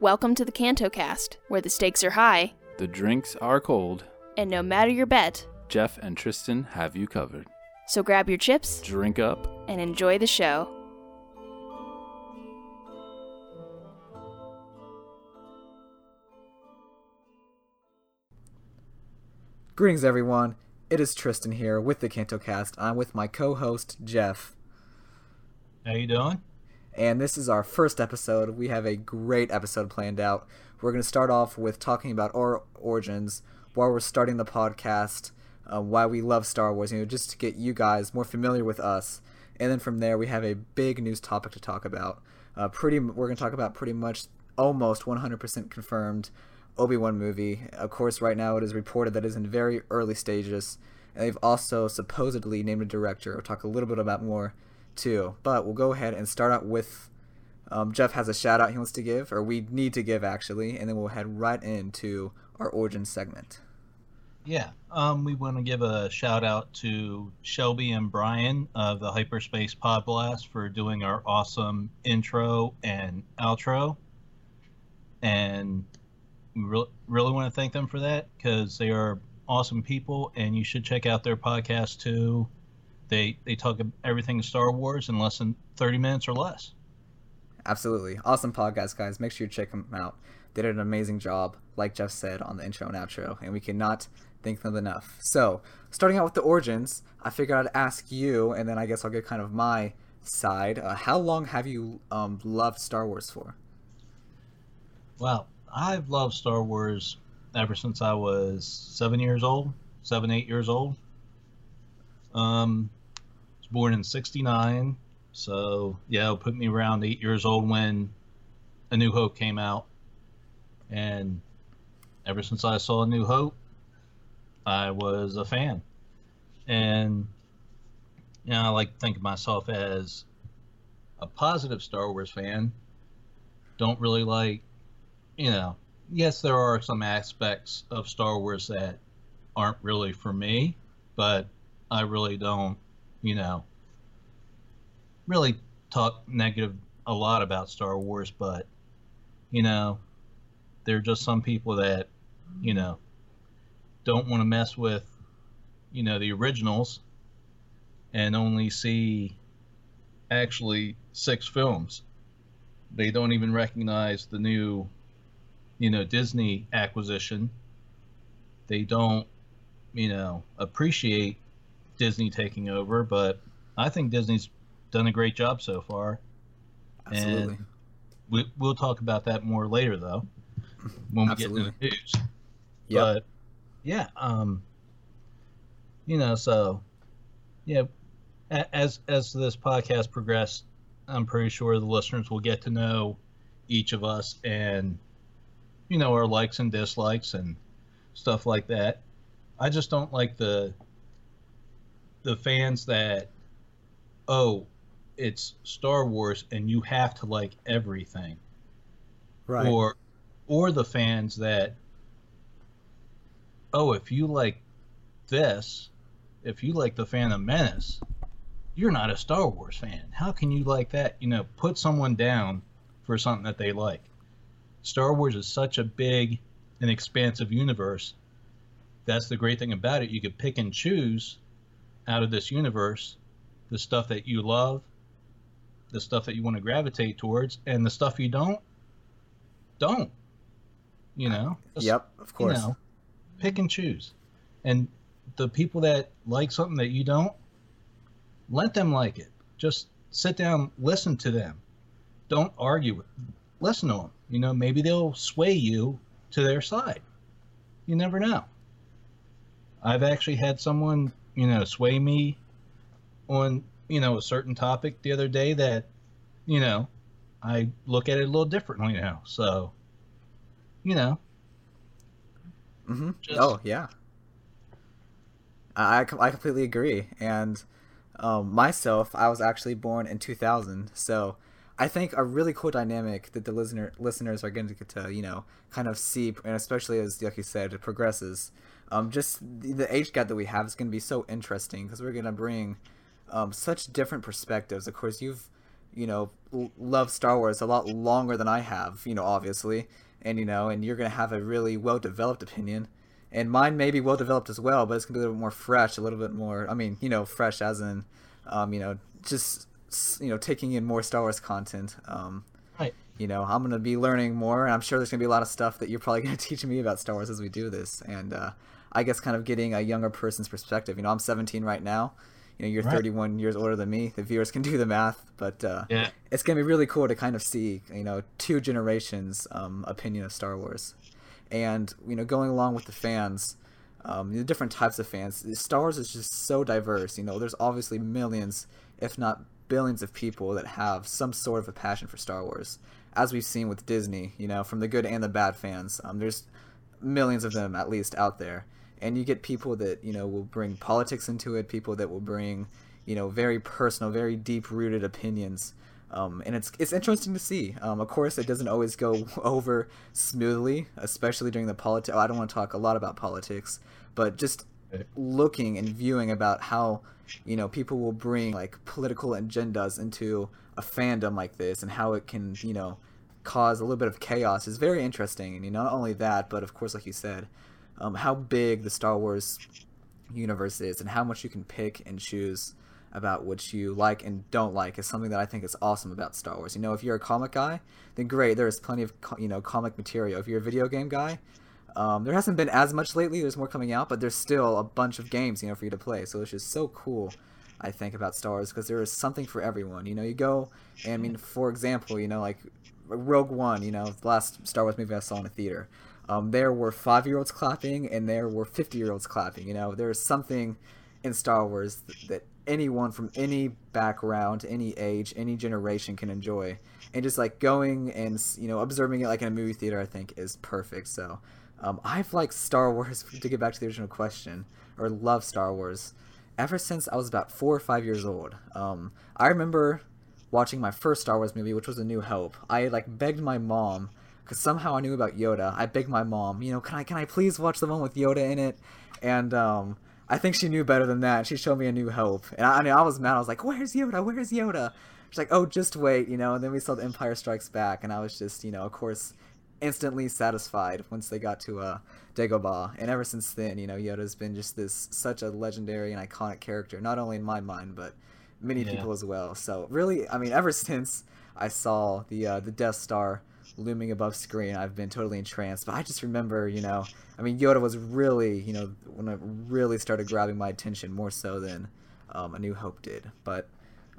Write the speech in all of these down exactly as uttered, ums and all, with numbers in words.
Welcome to the CantoCast, where the stakes are high, the drinks are cold, and no matter your bet, Jeff and Tristan have you covered. So grab your chips, drink up, and enjoy the show. Greetings, everyone. It is Tristan here with the CantoCast. I'm with my co-host, Jeff. How you doing? And this is our first episode. We have a great episode planned out. We're going to start off with talking about our origins, why we're starting the podcast, uh, why we love Star Wars, you know, just to get you guys more familiar with us. And then from there, we have a big news topic to talk about. Uh, pretty, we're going to talk about pretty much almost one hundred percent confirmed Obi-Wan movie. Of course, right now it is reported that it is in very early stages, and they've also supposedly named a director. We'll talk a little bit about more too, but we'll go ahead and start out with um, Jeff has a shout out he wants to give, or we need to give actually, and then we'll head right into our origin segment. Yeah, um, we want to give a shout out to Shelby and Brian of the Hyperspace Pod Blast for doing our awesome intro and outro, and we really, really want to thank them for that because they are awesome people, and you should check out their podcast too. They they talk about everything Star Wars in less than thirty minutes or less. Absolutely. Awesome podcast, guys. Make sure you check them out. They did an amazing job, like Jeff said, on the intro and outro, and we cannot thank them enough. So, starting out with the origins, I figured I'd ask you, and then I guess I'll get kind of my side. Uh, how long have you um, loved Star Wars for? Wow. I've loved Star Wars ever since I was seven years old, seven, eight years old. Um, I was born in sixty-nine, so yeah, it put me around eight years old when A New Hope came out. And ever since I saw A New Hope, I was a fan. And you know, I like to think of myself as a positive Star Wars fan. Don't really like You know, yes, there are some aspects of Star Wars that aren't really for me, but I really don't, you know, really talk negative a lot about Star Wars, but, you know, there are just some people that, you know, don't want to mess with, you know, the originals and only see actually six films. They don't even recognize the new you know, Disney acquisition. They don't, you know, appreciate Disney taking over, but I think Disney's done a great job so far. Absolutely. And we, we'll talk about that more later, though, when we Absolutely. get into the news. Yep. But, yeah, um, you know, so, yeah, as, as this podcast progressed, I'm pretty sure the listeners will get to know each of us and you know, our likes and dislikes and stuff like that. I just don't like the the fans that, oh, it's Star Wars and you have to like everything. Right. Or or the fans that, oh, if you like this, if you like the Phantom Menace, you're not a Star Wars fan. How can you like that? You know, put someone down for something that they like. Star Wars is such a big and expansive universe. That's the great thing about it. You could pick and choose out of this universe the stuff that you love, the stuff that you want to gravitate towards, and the stuff you don't, don't. You know? Just, yep, of course. You know, pick and choose. And the people that like something that you don't, let them like it. Just sit down, listen to them. Don't argue with them. Listen to them. You know, maybe they'll sway you to their side. You never know. I've actually had someone, you know, sway me on, you know, a certain topic the other day that, you know, I look at it a little differently now. So, you know. Mm-hmm. Just... Oh, yeah. I, I completely agree. And um, myself, I was actually born in two thousand, so... I think a really cool dynamic that the listener listeners are going to get to, you know, kind of see, and especially as, like you said, it progresses, um, just the, the age gap that we have is going to be so interesting because we're going to bring um, such different perspectives. Of course, you've you know, l- love Star Wars a lot longer than I have, you know, obviously. And, you know, and you're going to have a really well-developed opinion. And mine may be well-developed as well, but it's going to be a little bit more fresh, a little bit more, I mean, you know, fresh as in, um, you know, just, you know, taking in more Star Wars content. Um, right. You know, I'm going to be learning more, and I'm sure there's going to be a lot of stuff that you're probably going to teach me about Star Wars as we do this. And uh, I guess kind of getting a younger person's perspective. You know, I'm seventeen right now. You know, you're right. thirty-one years older than me. The viewers can do the math, but uh, yeah. It's going to be really cool to kind of see, you know, two generations' um, opinion of Star Wars. And, you know, going along with the fans, um, the different types of fans, Star Wars is just so diverse. You know, there's obviously millions, if not billions of people that have some sort of a passion for Star Wars, as we've seen with Disney, you know, from the good and the bad fans. Um, there's millions of them at least out there. And you get people that, you know, will bring politics into it, people that will bring, you know, very personal, very deep-rooted opinions. Um, and it's it's interesting to see. Um, of course, it doesn't always go over smoothly, especially during the politics. Oh, I don't want to talk a lot about politics, but just looking and viewing about how, you know, people will bring, like, political agendas into a fandom like this and how it can, you know, cause a little bit of chaos is very interesting. And you know, not only that, but, of course, like you said, Um, how big the Star Wars universe is and how much you can pick and choose about what you like and don't like is something that I think is awesome about Star Wars. You know, if you're a comic guy, then great. There is plenty of, you know, comic material. If you're a video game guy, um, there hasn't been as much lately. There's more coming out, but there's still a bunch of games, you know, for you to play. So it's just so cool, I think, about Star Wars because there is something for everyone. You know, you go and, I mean, for example, you know, like Rogue One, you know, the last Star Wars movie I saw in a theater. Um, there were five-year-olds clapping, and there were fifty-year-olds clapping. You know, there is something in Star Wars th- that anyone from any background, any age, any generation can enjoy. And just, like, going and, you know, observing it, like, in a movie theater, I think, is perfect. So um, I've liked Star Wars, to get back to the original question, or love Star Wars, ever since I was about four or five years old. Um, I remember watching my first Star Wars movie, which was A New Hope. I, like, begged my mom, because somehow I knew about Yoda. I begged my mom, you know, can I can I please watch the one with Yoda in it? And um, I think she knew better than that. She showed me A New Hope. And I, I mean, I was mad. I was like, where's Yoda? Where's Yoda? She's like, oh, just wait, you know. And then we saw The Empire Strikes Back. And I was just, you know, of course, instantly satisfied once they got to uh, Dagobah. And ever since then, you know, Yoda's been just this, such a legendary and iconic character, not only in my mind, but many yeah. people as well. So really, I mean, ever since I saw the uh, the Death Star looming above screen, I've been totally entranced. But I just remember, you know, I mean, Yoda was really, you know, when it really started grabbing my attention more so than um, A New Hope did. But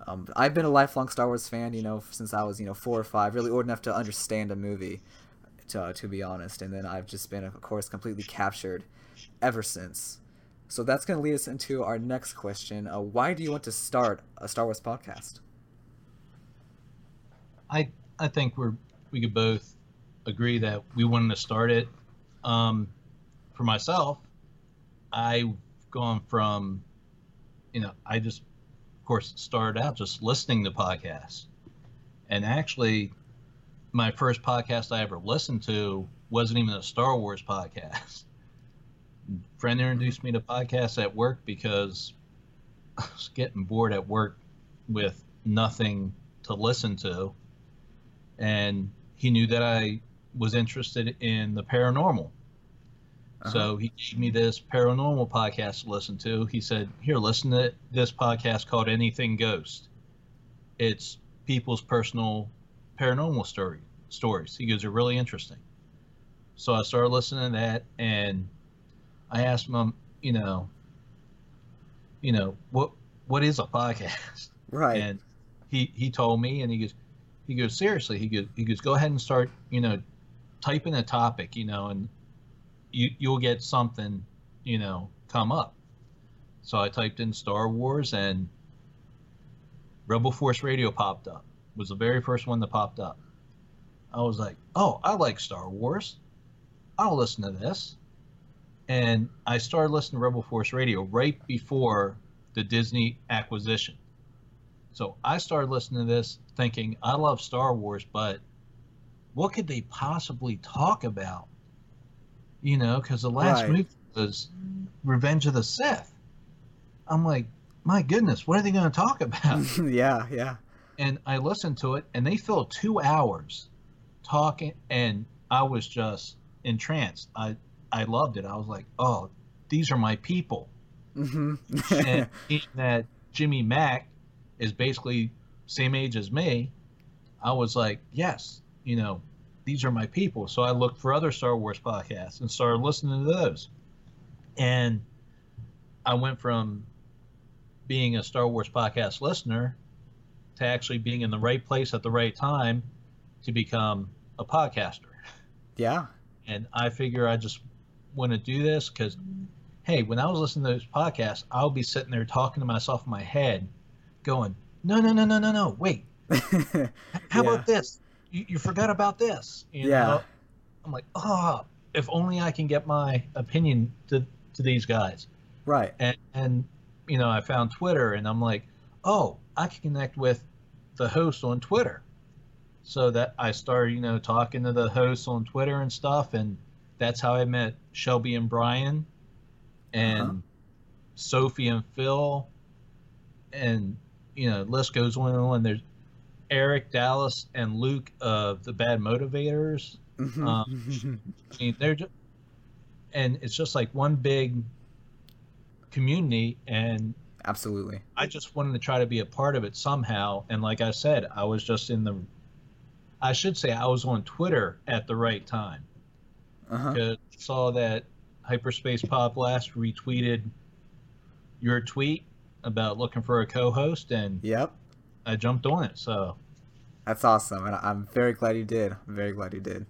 um, I've been a lifelong Star Wars fan, you know, since I was, you know, four or five, really old enough to understand a movie, to uh, to be honest. And then I've just been, of course, completely captured ever since. So that's going to lead us into our next question. Uh, why do you want to start a Star Wars podcast? I I think we're we could both agree that we wanted to start it. Um, for myself, I've gone from, you know, I just, of course, started out just listening to podcasts. And actually, my first podcast I ever listened to wasn't even a Star Wars podcast. A friend introduced me to podcasts at work because I was getting bored at work with nothing to listen to. And he knew that I was interested in the paranormal. Uh-huh. So he gave me this paranormal podcast to listen to. He said, here, listen to this podcast called Anything Ghost. It's people's personal paranormal story stories. He goes, they're really interesting. So I started listening to that, and I asked him, you know, you know, what what is a podcast? Right. And he, he told me, and he goes, He goes, seriously, he goes, he goes, go ahead and start, you know, type in a topic, you know, and you, you'll get something, you know, come up. So I typed in Star Wars, and Rebel Force Radio popped up. It was the very first one that popped up. I was like, oh, I like Star Wars. I'll listen to this. And I started listening to Rebel Force Radio right before the Disney acquisition. So I started listening to this thinking, I love Star Wars, but what could they possibly talk about? You know, because the last right. movie was Revenge of the Sith. I'm like, my goodness, what are they going to talk about? yeah, yeah. and I listened to it, and they filled two hours talking, and I was just entranced. I I loved it. I was like, oh, these are my people. Mm-hmm. And that Jimmy Mack is basically same age as me, I was like, yes, you know, these are my people. So I looked for other Star Wars podcasts and started listening to those. And I went from being a Star Wars podcast listener to actually being in the right place at the right time to become a podcaster. Yeah. And I figure I just want to do this because, hey, when I was listening to those podcasts, I'll be sitting there talking to myself in my head going, no, no, no, no, no, no, wait. How yeah. about this? You, you forgot about this. You yeah. know? I'm like, oh, if only I can get my opinion to, to these guys. Right. And, and, you know, I found Twitter and I'm like, oh, I can connect with the host on Twitter. So that I started, you know, talking to the hosts on Twitter and stuff. And that's how I met Shelby and Brian and uh-huh. Sophie and Phil. And, you know, the list goes on and on. There's Eric, Dallas, and Luke of the Bad Motivators. Mm-hmm. Um, I mean, they're just, and it's just like one big community. And absolutely, I just wanted to try to be a part of it somehow. And like I said, I was just in the... I should say I was on Twitter at the right time. Uh-huh. Because I saw that Hyperspace Pod Blast retweeted your tweet about looking for a co-host, and yep, I jumped on it. So that's awesome, and I'm very glad you did. I'm very glad you did,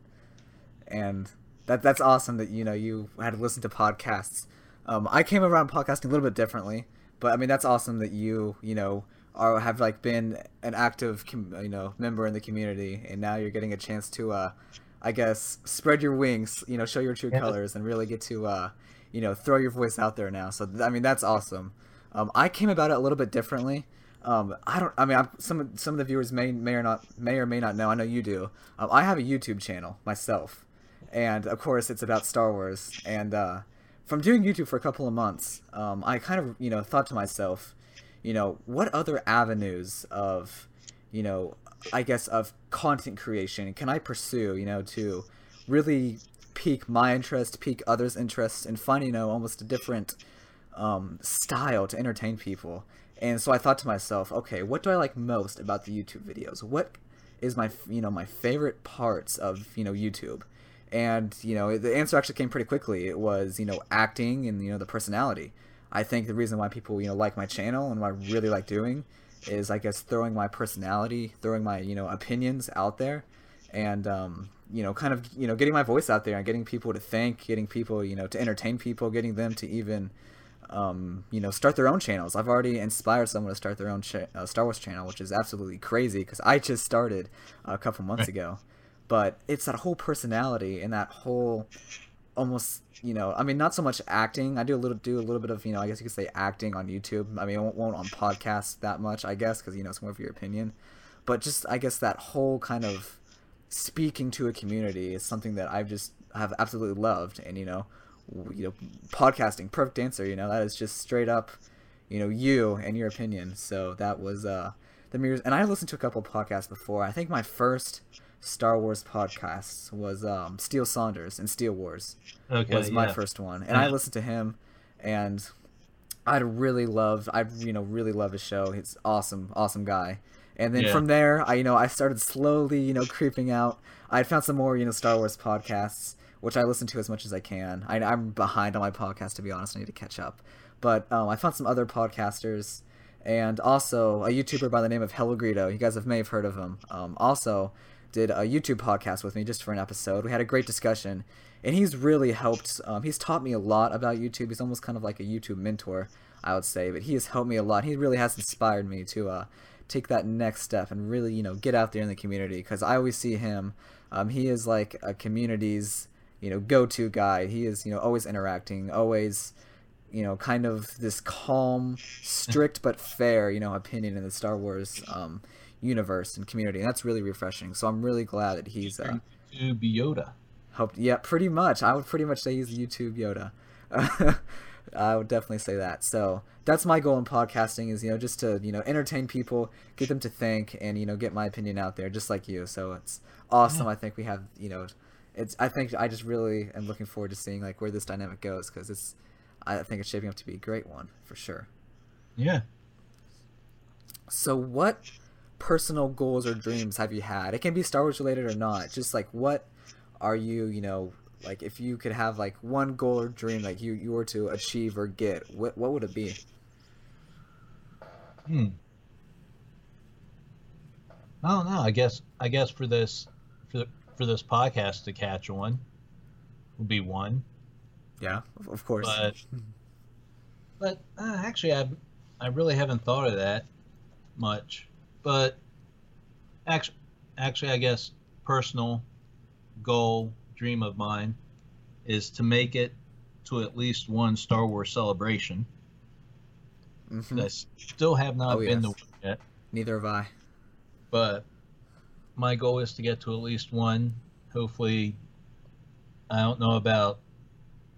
and that that's awesome that you know you had to listen to podcasts. Um, I came around podcasting a little bit differently, but I mean that's awesome that you you know. Or have like been an active, you know, member in the community, and now you're getting a chance to, uh, I guess, spread your wings, you know, show your true yeah. colors, and really get to, uh, you know, throw your voice out there now. So th- I mean, that's awesome. Um, I came about it a little bit differently. Um, I don't. I mean, I'm, some some of the viewers may may or not may or may not know. I know you do. Um, I have a YouTube channel myself, and of course, it's about Star Wars. And uh, from doing YouTube for a couple of months, um, I kind of, you know, thought to myself, you know, what other avenues of, you know, I guess of content creation can I pursue, you know, to really pique my interest, pique others' interest, and find, you know, almost a different um, style to entertain people. And so I thought to myself, okay, what do I like most about the YouTube videos? What is my, you know, my favorite parts of, you know, YouTube? And, you know, the answer actually came pretty quickly. It was, you know, acting and, you know, the personality. I think the reason why people, you know, like my channel and what I really like doing is, I guess, throwing my personality, throwing my, you know, opinions out there, and, um, you know, kind of, you know, getting my voice out there and getting people to think, getting people, you know, to entertain people, getting them to even, um, you know, start their own channels. I've already inspired someone to start their own cha- uh, Star Wars channel, which is absolutely crazy because I just started a couple months ago. But it's that whole personality and that whole... almost, you know, I mean, not so much acting. I do a little, do a little bit of, you know, I guess you could say acting on YouTube. I mean, I won't, won't on podcasts that much, I guess, because, you know, it's more of your opinion. But just, I guess, that whole kind of speaking to a community is something that I've just have absolutely loved. And, you know, you know, podcasting, perfect answer, you know, that is just straight up, you know, you and your opinion. So that was uh, the mirrors. And I listened to a couple of podcasts before. I think my first Star Wars podcasts was um Steel Saunders and Steel Wars okay, was my yeah. first one, and I listened to him, and I really loved I you know really love his show. He's awesome awesome guy. And then yeah. from there I you know I started slowly you know creeping out. I found some more you know Star Wars podcasts, which I listen to as much as I can. I, I'm behind on my podcast, to be honest. I need to catch up, but um, I found some other podcasters. And also a YouTuber by the name of Hello Greedo. You guys have may have heard of him. Um, also did a YouTube podcast with me just for an episode. We had a great discussion, and he's really helped. Um, he's taught me a lot about YouTube. He's almost kind of like a YouTube mentor, I would say. But he has helped me a lot. He really has inspired me to uh, take that next step and really, you know, get out there in the community. Because I always see him. Um, he is like a community's, you know, go-to guy. He is, you know, always interacting, always, you know, kind of this calm, strict but fair, you know, opinion in the Star Wars um, universe and community, and that's really refreshing. So I'm really glad that he's uh, YouTube Yoda. Helped, yeah, pretty much. I would pretty much say he's YouTube Yoda. I would definitely say that. So that's my goal in podcasting is, you know, just to, you know, entertain people, get them to think, and, you know, get my opinion out there just like you. So it's awesome. Yeah. I think we have, you know, it's, I think I just really am looking forward to seeing like where this dynamic goes. Cause it's, I think it's shaping up to be a great one for sure. Yeah. So what personal goals or dreams have you had? It can be Star Wars related or not. Just like, what are you, you know, like if you could have like one goal or dream like you, you were to achieve or get, what what would it be? Hmm. I don't know. I guess I guess for this for the, for this podcast to catch on would be one. Yeah, of course. But, but uh, actually, I I really haven't thought of that much. But actually, actually, I guess personal goal. Dream of mine is to make it to at least one Star Wars celebration. Mm-hmm. I still have not oh, been yes. to one yet. Neither have I. But my goal is to get to at least one. Hopefully, I don't know about,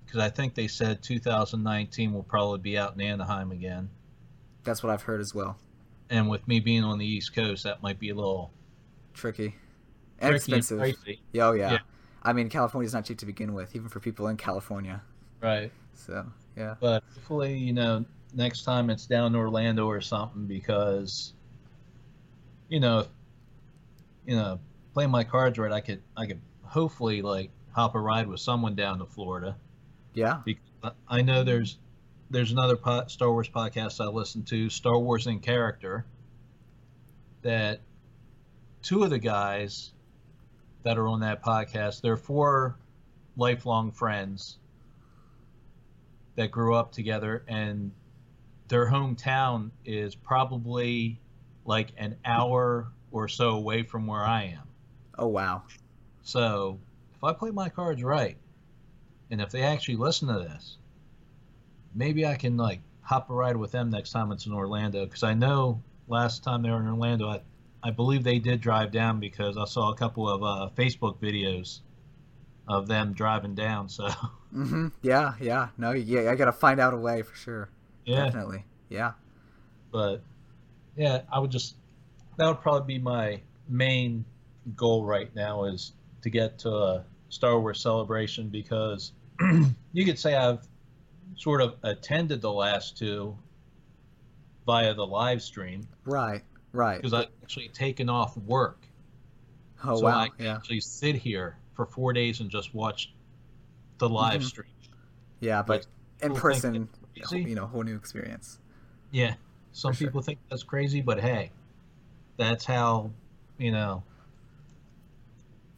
because I think they said two thousand nineteen will probably be out in Anaheim again. That's what I've heard as well. And with me being on the East Coast, that might be a little tricky and tricky expensive. And pricey. Oh, yeah. yeah. I mean, California's not cheap to begin with, even for people in California. Right. So, yeah. But hopefully, you know, next time it's down in Orlando or something, because, you know, if, you know, playing my cards right, I could, I could hopefully like hop a ride with someone down to Florida. Yeah. Because I know there's, there's another po- Star Wars podcast I listen to, Star Wars in Character, that two of the guys that are on that podcast, they're four lifelong friends that grew up together, and their hometown is probably like an hour or so away from where I am. Oh, wow. So if I play my cards right, and if they actually listen to this, maybe I can like hop a ride with them next time it's in Orlando, because I know last time they were in Orlando, I I believe they did drive down, because I saw a couple of uh, Facebook videos of them driving down. So. Mm-hmm. Yeah, yeah, no, yeah, I gotta find out a way for sure. Yeah, definitely, yeah. But yeah, I would just that would probably be my main goal right now, is to get to a Star Wars celebration, because you could say I've sort of attended the last two via the live stream. Right. Right. Because I've actually taken off work. Oh, so wow. I can yeah. actually sit here for four days and just watch the live mm-hmm. stream. Yeah, but like, in person, you know, whole new experience. Yeah. Some for people sure. think that's crazy, but hey, that's how, you know,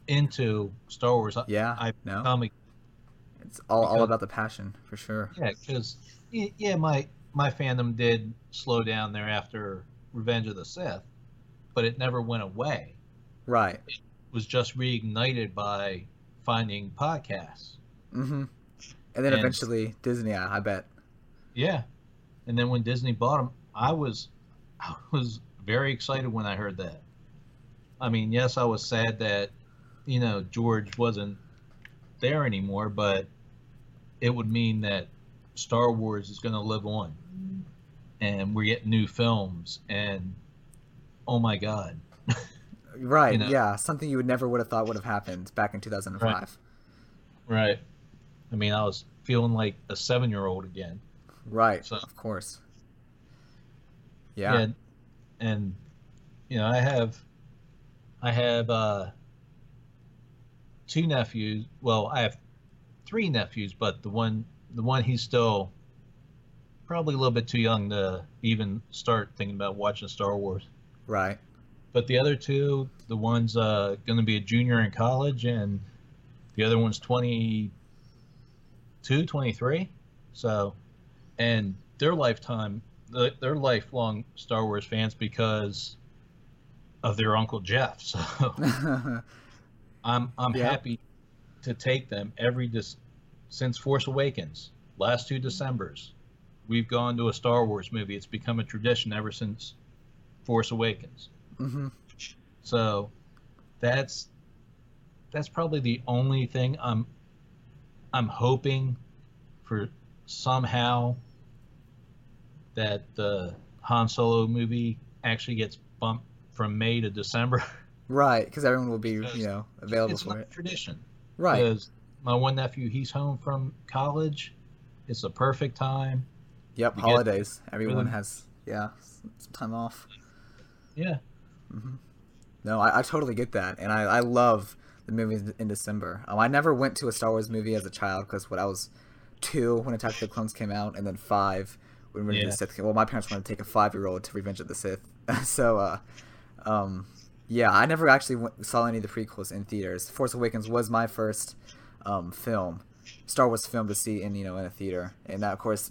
into Star Wars. Yeah, I, I no. become a, it's all, because, all about the passion, for sure. Yeah, because, yeah, my, my fandom did slow down there after Revenge of the Sith, but it never went away. Right. It was just reignited by finding podcasts. Mm-hmm. And then and, eventually Disney, I, I bet. Yeah. And then when Disney bought them, I was, I was very excited when I heard that. I mean, yes, I was sad that, you know, George wasn't there anymore, but it would mean that Star Wars is going to live on. And we're getting new films, and oh my God. Right, you know? Yeah. Something you would never would have thought would have happened back in two thousand five. Right. right. I mean, I was feeling like a seven-year-old again. Right, so, of course. Yeah. And, and, you know, I have, I have uh, two nephews. Well, I have three nephews, but the one, the one he's still probably a little bit too young to even start thinking about watching Star Wars. Right. But the other two, the one's uh, going to be a junior in college, and the other one's twenty-two, twenty-three. So, and their lifetime, they're lifelong Star Wars fans because of their Uncle Jeff. So I'm I'm yeah. happy to take them every dis- since Force Awakens, last two Decembers. We've gone to a Star Wars movie. It's become a tradition ever since Force Awakens. Mm-hmm. So that's that's probably the only thing I'm I'm hoping for somehow that the Han Solo movie actually gets bumped from May to December. Right, because everyone will be, because you know, available for it. It's not tradition. Right. Because my one nephew, he's home from college. It's a perfect time. Yep, holidays. Everyone has, yeah, some time off. Yeah. Mm-hmm. No, I, I totally get that, and I, I love the movies in December. Um, I never went to a Star Wars movie as a child because when I was two when Attack of the Clones came out, and then five when Revenge yeah. of the Sith came out. Well, my parents wanted to take a five-year-old to Revenge of the Sith. so, uh, um, yeah, I never actually went, saw any of the prequels in theaters. Force Awakens was my first um, film, Star Wars film to see in, you know, in a theater. And that, of course,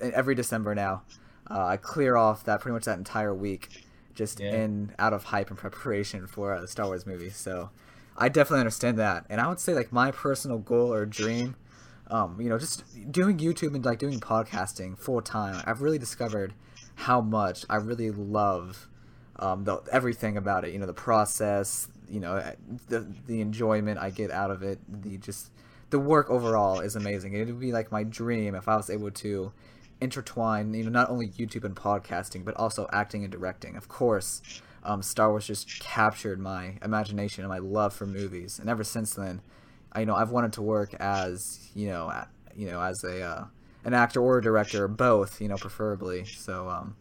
every December now, uh, I clear off that pretty much that entire week. Just yeah. in out of hype and preparation for a Star Wars movie, so I definitely understand that. And I would say like my personal goal or dream, um, you know, just doing YouTube and like doing podcasting full time. I've really discovered how much I really love um, the everything about it. You know, the process. You know, the the enjoyment I get out of it. The just the work overall is amazing. It would be like my dream if I was able to intertwine, you know, not only YouTube and podcasting, but also acting and directing. Of course, um, Star Wars just captured my imagination and my love for movies, and ever since then, I, you know, I've wanted to work as, you know, at, you know, as a uh, an actor or a director, both, you know, preferably. So, um,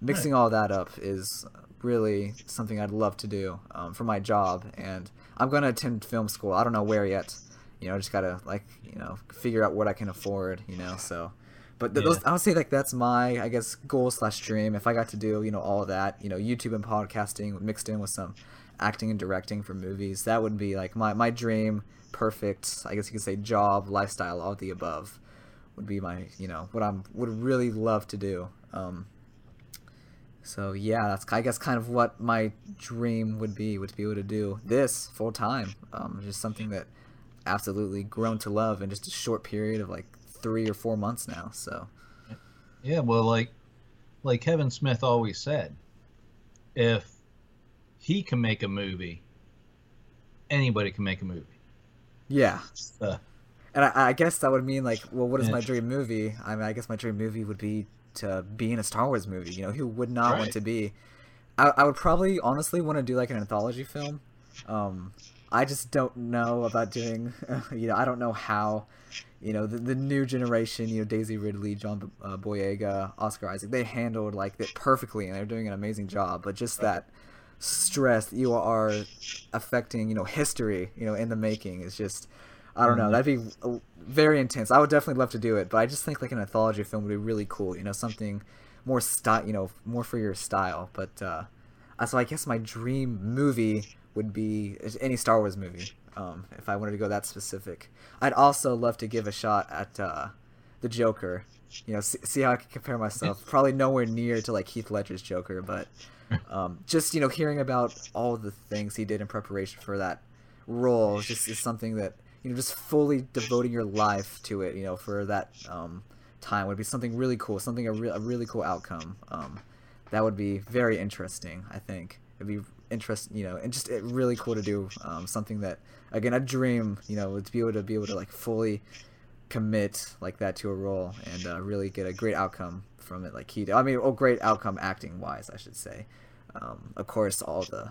mixing all that up is really something I'd love to do um, for my job, and I'm gonna attend film school. I don't know where yet. You know, I just gotta like, you know, figure out what I can afford. You know, so. But th- yeah. those, I would say like that's my, I guess, goal slash dream. If I got to do, you know, all of that, you know, YouTube and podcasting mixed in with some acting and directing for movies, that would be like my, my dream, perfect, I guess you could say, job, lifestyle, all of the above would be my, you know, what I would really love to do. Um, so, yeah, that's, I guess, kind of what my dream would be, would be able to do this full time. Um, just something that absolutely grown to love in just a short period of like three or four months now. So yeah, well, like like Kevin Smith always said, if he can make a movie, anybody can make a movie. Yeah. So, and I, I guess that would mean like, well, what is my dream movie? I mean, I guess my dream movie would be to be in a Star Wars movie. You know, who would not right. want to be? I, I would probably honestly want to do like an anthology film. Um, I just don't know about doing, you know, I don't know how, you know, the, the new generation, you know, Daisy Ridley, John uh, Boyega, Oscar Isaac, they handled like it perfectly, and they're doing an amazing job. But just that stress that you are affecting, you know, history, you know, in the making is just, I don't know, that'd be very intense. I would definitely love to do it, but I just think like an anthology film would be really cool, you know, something more style, you know, more for your style. But uh, so I guess my dream movie would be any Star Wars movie, um, if I wanted to go that specific. I'd also love to give a shot at uh, the Joker, you know, see, see how I can compare myself. Probably nowhere near to, like, Heath Ledger's Joker, but um, just, you know, hearing about all the things he did in preparation for that role just is something that, you know, just fully devoting your life to it, you know, for that um, time would be something really cool, something a, re- a really cool outcome. Um, that would be very interesting, I think. It'd be interest, you know, and just it really cool to do um, something that, again, a dream, you know, to be able to be able to like fully commit like that to a role and uh, really get a great outcome from it, like he did. I mean, oh, great outcome acting wise, I should say. Um, of course, all the,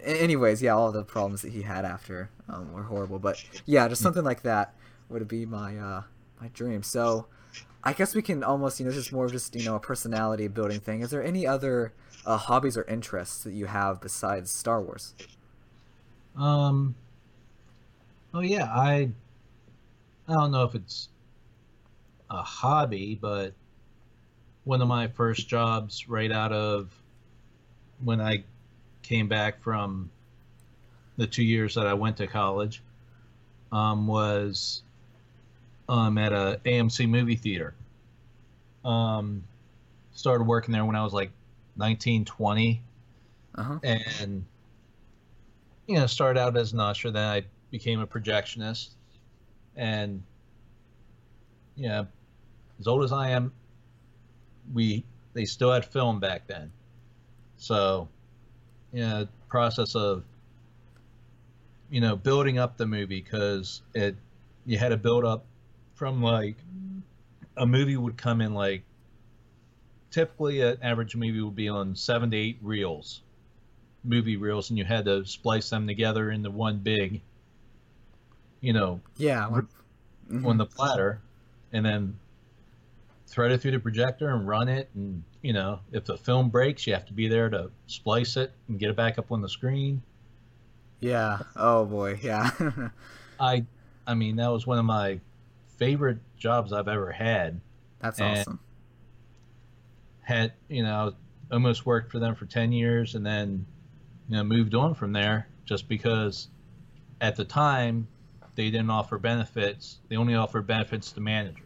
anyways, yeah, all the problems that he had after um, were horrible, but yeah, just something like that would be my uh, my dream. So I guess we can almost, you know, just more of just, you know, a personality building thing. Is there any other Uh, hobbies or interests that you have besides Star Wars? Um. Oh yeah, I. I don't know if it's a hobby, but one of my first jobs right out of when I came back from the two years that I went to college um, was um, at a A M C movie theater. Um, started working there when I was like nineteen twenty, uh-huh. and you know, started out as an usher. Then I became a projectionist, and you know, as old as I am, we they still had film back then. So, you know, process of you know building up the movie because it you had to build up from like a movie would come in like, typically an average movie would be on seven to eight reels, movie reels, and you had to splice them together into one big, you know, yeah, like, mm-hmm. on the platter, and then thread it through the projector and run it. And, you know, if the film breaks, you have to be there to splice it and get it back up on the screen. Yeah. Oh boy. Yeah. I, I mean, that was one of my favorite jobs I've ever had. That's and awesome. Had, you know, almost worked for them for ten years and then, you know, moved on from there just because at the time they didn't offer benefits. They only offered benefits to managers.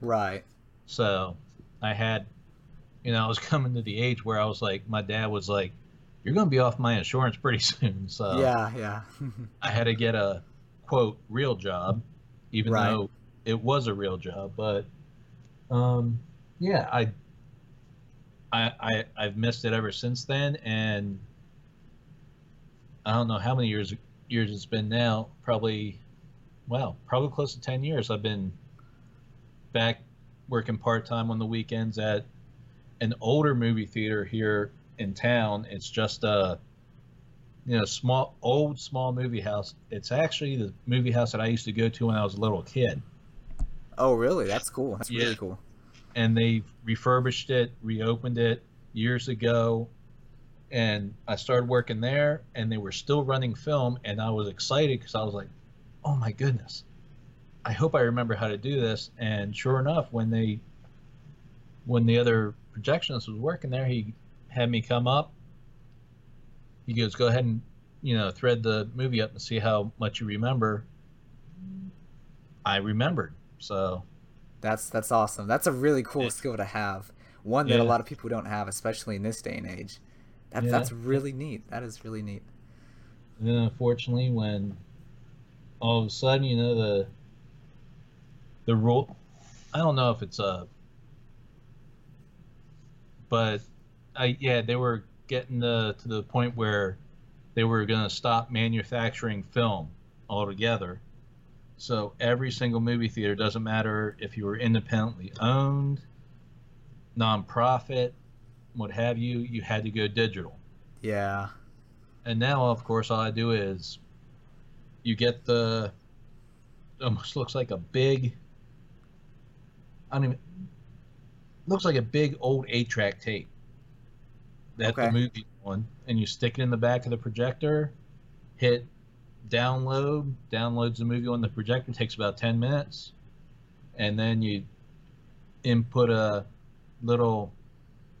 Right. So I had, you know, I was coming to the age where I was like, my dad was like, you're going to be off my insurance pretty soon. So yeah, yeah. I had to get a, quote, real job, even right. though it was a real job. But, um, yeah, I, I, I, I've missed it ever since then. And I don't know how many years, years it's been now, probably, well, probably close to ten years. I've been back working part-time on the weekends at an older movie theater here in town. It's just a, you know, small, old, small movie house. It's actually the movie house that I used to go to when I was a little kid. Oh, really? That's cool. That's yeah. really cool. And they refurbished it, reopened it years ago. And I started working there and they were still running film. And I was excited because I was like, oh my goodness, I hope I remember how to do this. And sure enough, when they, when the other projectionist was working there, he had me come up. He goes, go ahead and, you know, thread the movie up and see how much you remember. I remembered. So that's, that's awesome. That's a really cool it, skill to have. One that yeah. a lot of people don't have, especially in this day and age. That, yeah. That's really neat. That is really neat. And then unfortunately, when all of a sudden, you know, the, the rule, I don't know if it's a, but I, yeah, they were getting the, to the point where they were going to stop manufacturing film altogether. So every single movie theater, doesn't matter if you were independently owned, nonprofit, what have you, you had to go digital. Yeah. And now, of course, all I do is you get the, almost looks like a big, I mean, looks like a big old eight track tape that okay. the movie on, and you stick it in the back of the projector, hit download, downloads the movie on the projector, takes about ten minutes, and then you input a little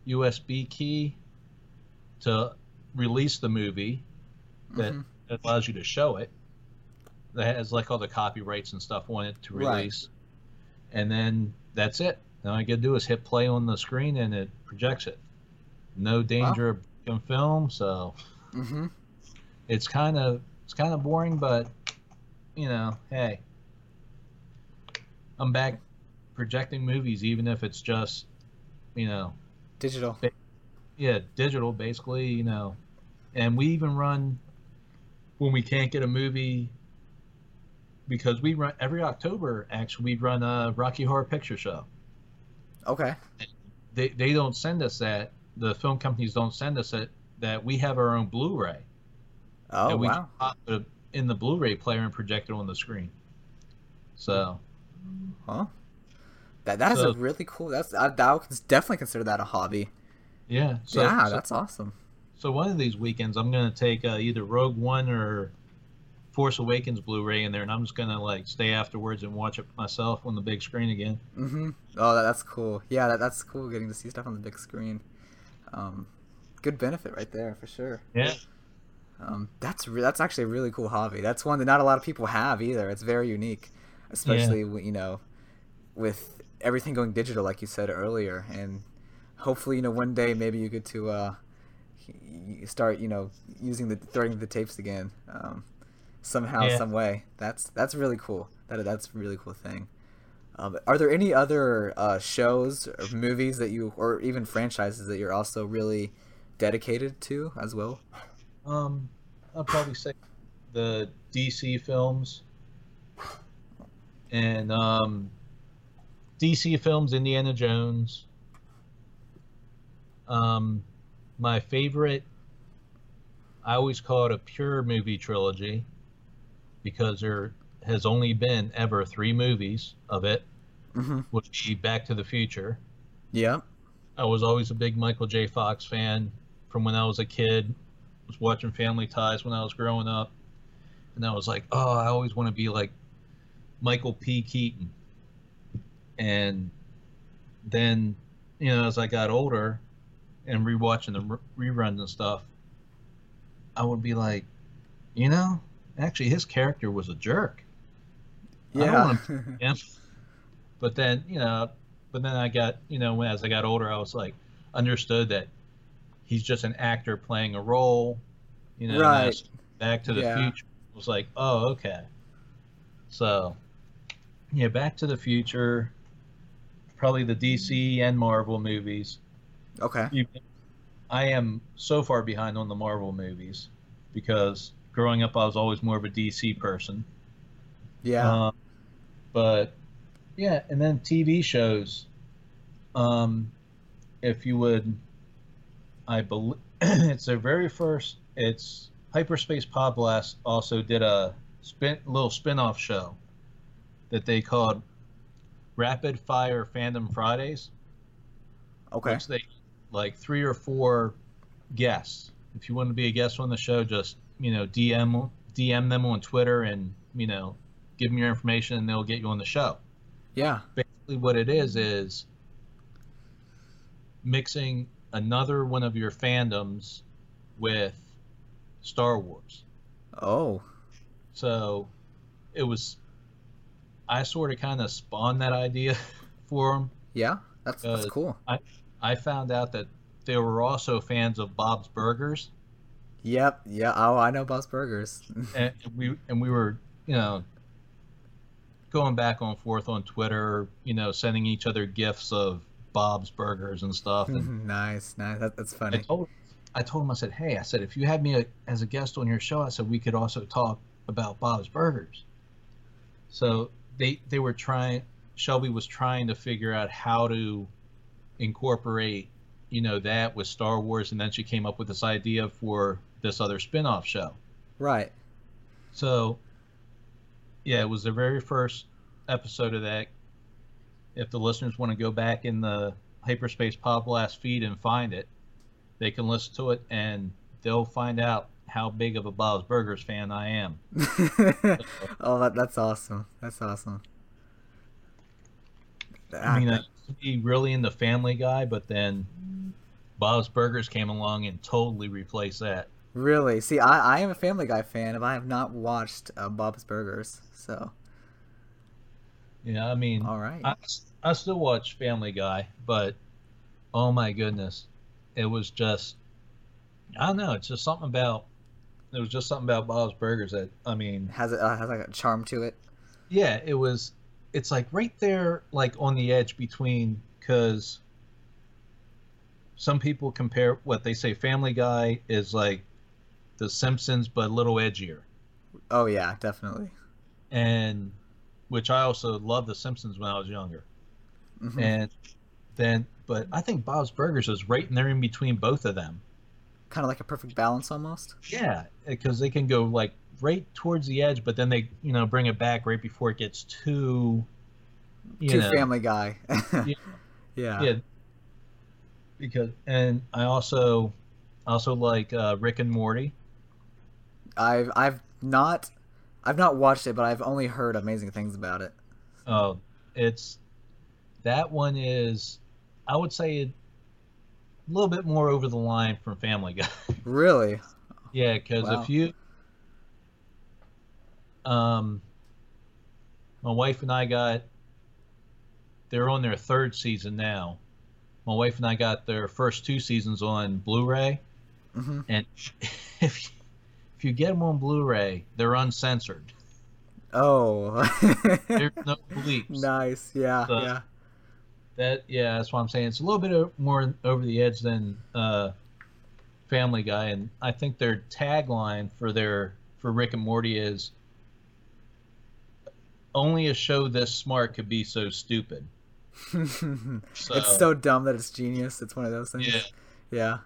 U S B key to release the movie that mm-hmm. allows you to show it. That has like all the copyrights and stuff on it to release. Right. And then that's it. All I gotta do is hit play on the screen and it projects it. No danger wow. of film, so mm-hmm. it's kind of it's kind of boring, but you know, hey, I'm back projecting movies, even if it's just, you know, digital. Ba- yeah, digital basically, you know, and we even run when we can't get a movie. Because we run every October, actually, we run a Rocky Horror Picture Show. Okay. They they don't send us that. The film companies don't send us it. That we have our own Blu-ray. Oh that we wow! Can put in the Blu-ray player and project it on the screen. So. Huh. That that so, is a really cool. That's I, I would definitely consider that a hobby. Yeah. So, yeah, so, that's awesome. So one of these weekends, I'm going to take uh, either Rogue One or Force Awakens Blu-ray in there, and I'm just gonna like stay afterwards and watch it myself on the big screen again. Mm-hmm. Oh, that, that's cool. Yeah, that, that's cool getting to see stuff on the big screen. Um, good benefit right there for sure. Yeah. Um, that's re- that's actually a really cool hobby. That's one that not a lot of people have either. It's very unique, especially yeah. you know, with everything going digital, like you said earlier. And hopefully, you know, one day maybe you get to uh, start, you know, using the throwing the tapes again. Um, somehow yeah. some way. That's that's really cool. That that's a really cool thing. Um, are there any other uh shows or movies that you, or even franchises, that you're also really dedicated to as well? um I'll probably say the D C films and um D C films, Indiana Jones. Um, my favorite, I always call it a pure movie trilogy, because there has only been ever three movies of it, mm-hmm. which be Back to the Future. Yeah. I was always a big Michael J. Fox fan from when I was a kid. I was watching Family Ties when I was growing up. And I was like, oh, I always want to be like Michael P. Keaton. And then, you know, as I got older and rewatching the reruns and stuff, I would be like, you know, actually his character was a jerk. Yeah. I don't want to be him. But then, you know, but then I got, you know, when as I got older, I was like, understood that he's just an actor playing a role, you know, right. Back to the yeah. Future. I was like, oh, okay. So, yeah, Back to the Future, probably the D C and Marvel movies. Okay. I am so far behind on the Marvel movies because growing up, I was always more of a D C person. Yeah. Um, but... yeah, and then T V shows. Um, if you would, I believe it's their very first. It's Hyperspace Pod Blast also did a spin little spinoff show that they called Rapid Fire Fandom Fridays. Okay. Which they like three or four guests. If you want to be a guest on the show, just you know D M D M them on Twitter and you know give them your information and they'll get you on the show. Yeah. Basically what it is is mixing another one of your fandoms with Star Wars. Oh. So it was, I sort of kind of spawned that idea for them. Yeah, that's, that's cool. I, I found out that they were also fans of Bob's Burgers. Yep. Yeah. Oh, I know Bob's Burgers. and we And we were, you know, going back and forth on Twitter, you know, sending each other gifts of Bob's Burgers and stuff. And nice, nice. That, that's funny. I told, I told him, I said, hey, I said, if you had me a, as a guest on your show, I said, we could also talk about Bob's Burgers. So they they were trying, Shelby was trying to figure out how to incorporate, you know, that with Star Wars. And then she came up with this idea for this other spinoff show. Right. So... yeah, it was the very first episode of that. If the listeners want to go back in the Hyperspace Pod Blast feed and find it, they can listen to it and they'll find out how big of a Bob's Burgers fan I am. oh, that, that's awesome. That's awesome. I mean, I used to be really into Family Guy, but then Bob's Burgers came along and totally replaced that. Really? See, I, I am a Family Guy fan, and I have not watched uh, Bob's Burgers, so... yeah, I mean... all right. I, I still watch Family Guy, but... oh my goodness. It was just... I don't know, it's just something about... it was just something about Bob's Burgers that, I mean... Has it uh, has like a charm to it? Yeah, it was... it's like right there, like on the edge between... because some people compare what they say Family Guy is like... The Simpsons, but a little edgier. Oh yeah, definitely. And which I also loved The Simpsons when I was younger. Mm-hmm. And then, but I think Bob's Burgers is right in there in between both of them. Kind of like a perfect balance almost. Yeah, because they can go like right towards the edge, but then they you know bring it back right before it gets too. You too know, Family Guy. yeah. yeah. Yeah. Because and I also also like uh, Rick and Morty. I've I've not I've not watched it, but I've only heard amazing things about it. Oh, it's that one is I would say a little bit more over the line from Family Guy. Really? Yeah, because wow. if you, um, my wife and I got they're on their third season now. My wife and I got their first two seasons on Blu-ray, mm-hmm. and if. You, If you get them on Blu-ray, they're uncensored. Oh, there's no bleeps. Nice, yeah, so yeah. That, yeah, that's what I'm saying. It's a little bit more over the edge than uh, Family Guy, and I think their tagline for their for Rick and Morty is only a show this smart could be so stupid. So, it's so dumb that it's genius. It's one of those things. Yeah. Yeah.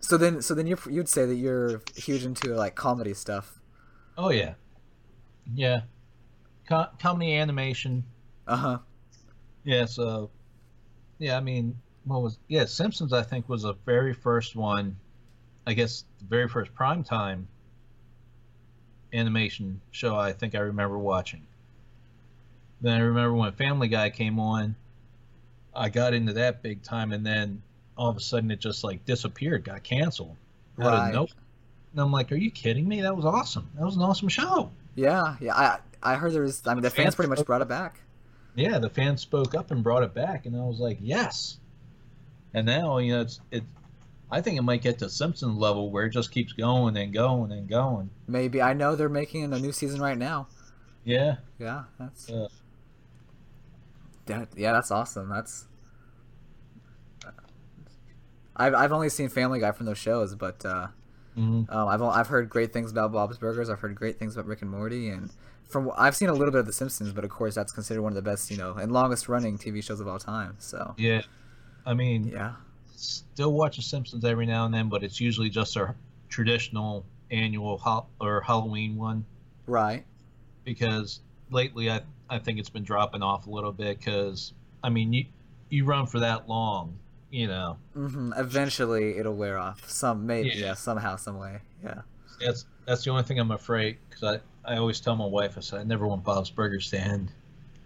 So then, so then you you'd say that you're huge into like comedy stuff. Oh yeah, yeah, Com- comedy animation. Uh huh. Yeah. So, yeah. I mean, what was? Yeah, Simpsons. I think was the very first one. I guess the very first primetime animation show I think I remember watching. Then I remember when Family Guy came on, I got into that big time, and then all of a sudden it just like disappeared, got canceled. Out right. of nowhere. And I'm like, are you kidding me? That was awesome. That was an awesome show. Yeah, yeah. I I heard there was. I mean, the, the fans, fans pretty much spoke, brought it back. Yeah, the fans spoke up and brought it back, and I was like, yes. And now you know it's it. I think it might get to Simpson level where it just keeps going and going and going. Maybe. I know they're making a new season right now. Yeah. Yeah. That's. Uh, that, yeah, that's awesome. That's. I've I've only seen Family Guy from those shows, but uh, mm-hmm. um, I've I've heard great things about Bob's Burgers. I've heard great things about Rick and Morty, and from I've seen a little bit of The Simpsons, but of course that's considered one of the best, you know, and longest running T V shows of all time. So yeah, I mean, yeah, still watch The Simpsons every now and then, but it's usually just our traditional annual ho- or Halloween one, right? Because lately I I think it's been dropping off a little bit because I mean you you run for that long. You know, mm-hmm. eventually it'll wear off. Some maybe, yeah. yeah, somehow, some way, yeah. That's that's the only thing I'm afraid because I, I always tell my wife I said I never want Bob's Burgers to end,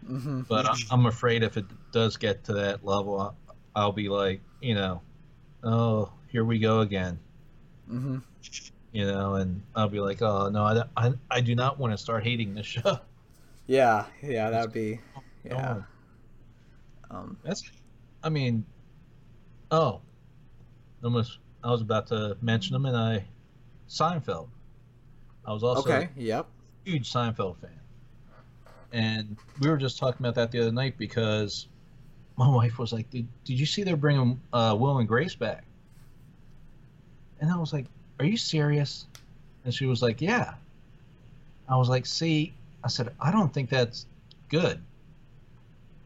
mm-hmm. but I'm, I'm afraid if it does get to that level, I'll, I'll be like, you know, oh here we go again, mm-hmm. you know, and I'll be like, oh no, I, I, I do not want to start hating this show. Yeah, yeah, that'd be, yeah. Oh. Um, that's, I mean. Oh, almost! I was about to mention them, and I, Seinfeld. I was also okay, yep. a huge Seinfeld fan, and we were just talking about that the other night because my wife was like, "Did did you see they're bringing uh, Will and Grace back?" And I was like, "Are you serious?" And she was like, "Yeah." I was like, "See," I said, "I don't think that's good."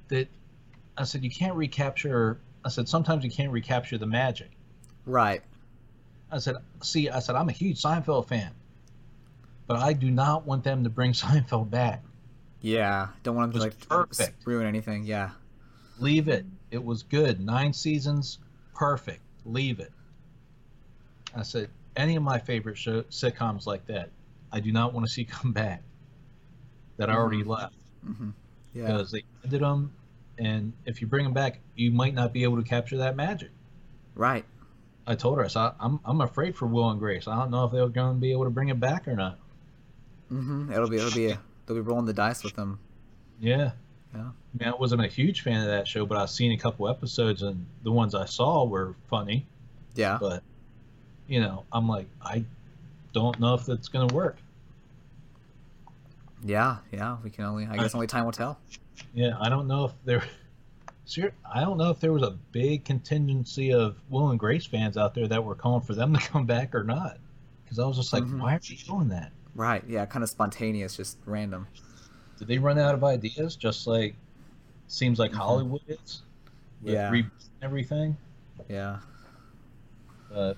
That, I said, "You can't recapture." I said, sometimes you can't recapture the magic. Right. I said, see, I said, I'm a huge Seinfeld fan, but I do not want them to bring Seinfeld back. Yeah. Don't want them to like perfect. ruin anything. Yeah. Leave it. It was good. Nine seasons. Perfect. Leave it. I said, any of my favorite show, sitcoms like that, I do not want to see come back that mm-hmm. I already left. Mm-hmm. Yeah. Because they ended them. And if you bring them back, you might not be able to capture that magic. Right. I told her, I said, I'm I'm afraid for Will and Grace. I don't know if they're going to be able to bring it back or not. Mm-hmm. It'll be, it'll be, a, they'll be rolling the dice with them. Yeah. Yeah. I mean, I wasn't a huge fan of that show, but I've seen a couple episodes, and the ones I saw were funny. Yeah. But, you know, I'm like, I don't know if that's going to work. Yeah. Yeah. We can only, I guess, I, only time will tell. Yeah, I don't know if there. I don't know if there was a big contingency of Will and Grace fans out there that were calling for them to come back or not. Because I was just like, mm-hmm. why are you doing that? Right. Yeah, kind of spontaneous, just random. Did they run out of ideas? Just like seems like mm-hmm. Hollywood is. With yeah. Re- everything. Yeah. But.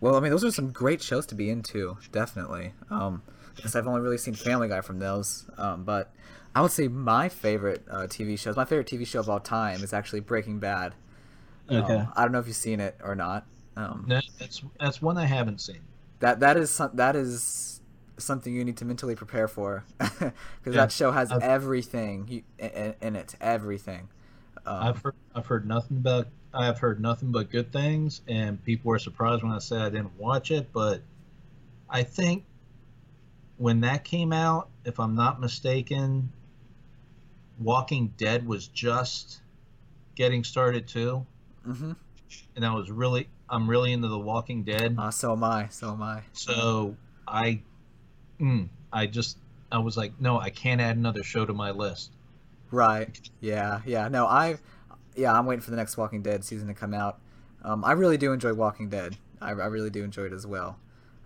Well, I mean, those are some great shows to be into, definitely. Um, because I've only really seen Family Guy from those, um, but. I would say my favorite uh, T V shows, my favorite T V show of all time is actually Breaking Bad. Okay. Um, I don't know if you've seen it or not. Um, no, that's that's one I haven't seen. That that is some, that is something you need to mentally prepare for, because yeah. that show has I've, everything you, in, in it, everything. Um, I've heard I've heard nothing about I've heard nothing but good things, and people were surprised when I said I didn't watch it, but I think when that came out, if I'm not mistaken. Walking Dead was just getting started too, mm-hmm. and I was really, I'm really into the Walking Dead. Uh, so am I. So am I. So I, mm, I just, I was like, no, I can't add another show to my list. Right. Yeah. Yeah. No, I, yeah, I'm waiting for the next Walking Dead season to come out. Um, I really do enjoy Walking Dead. I, I really do enjoy it as well.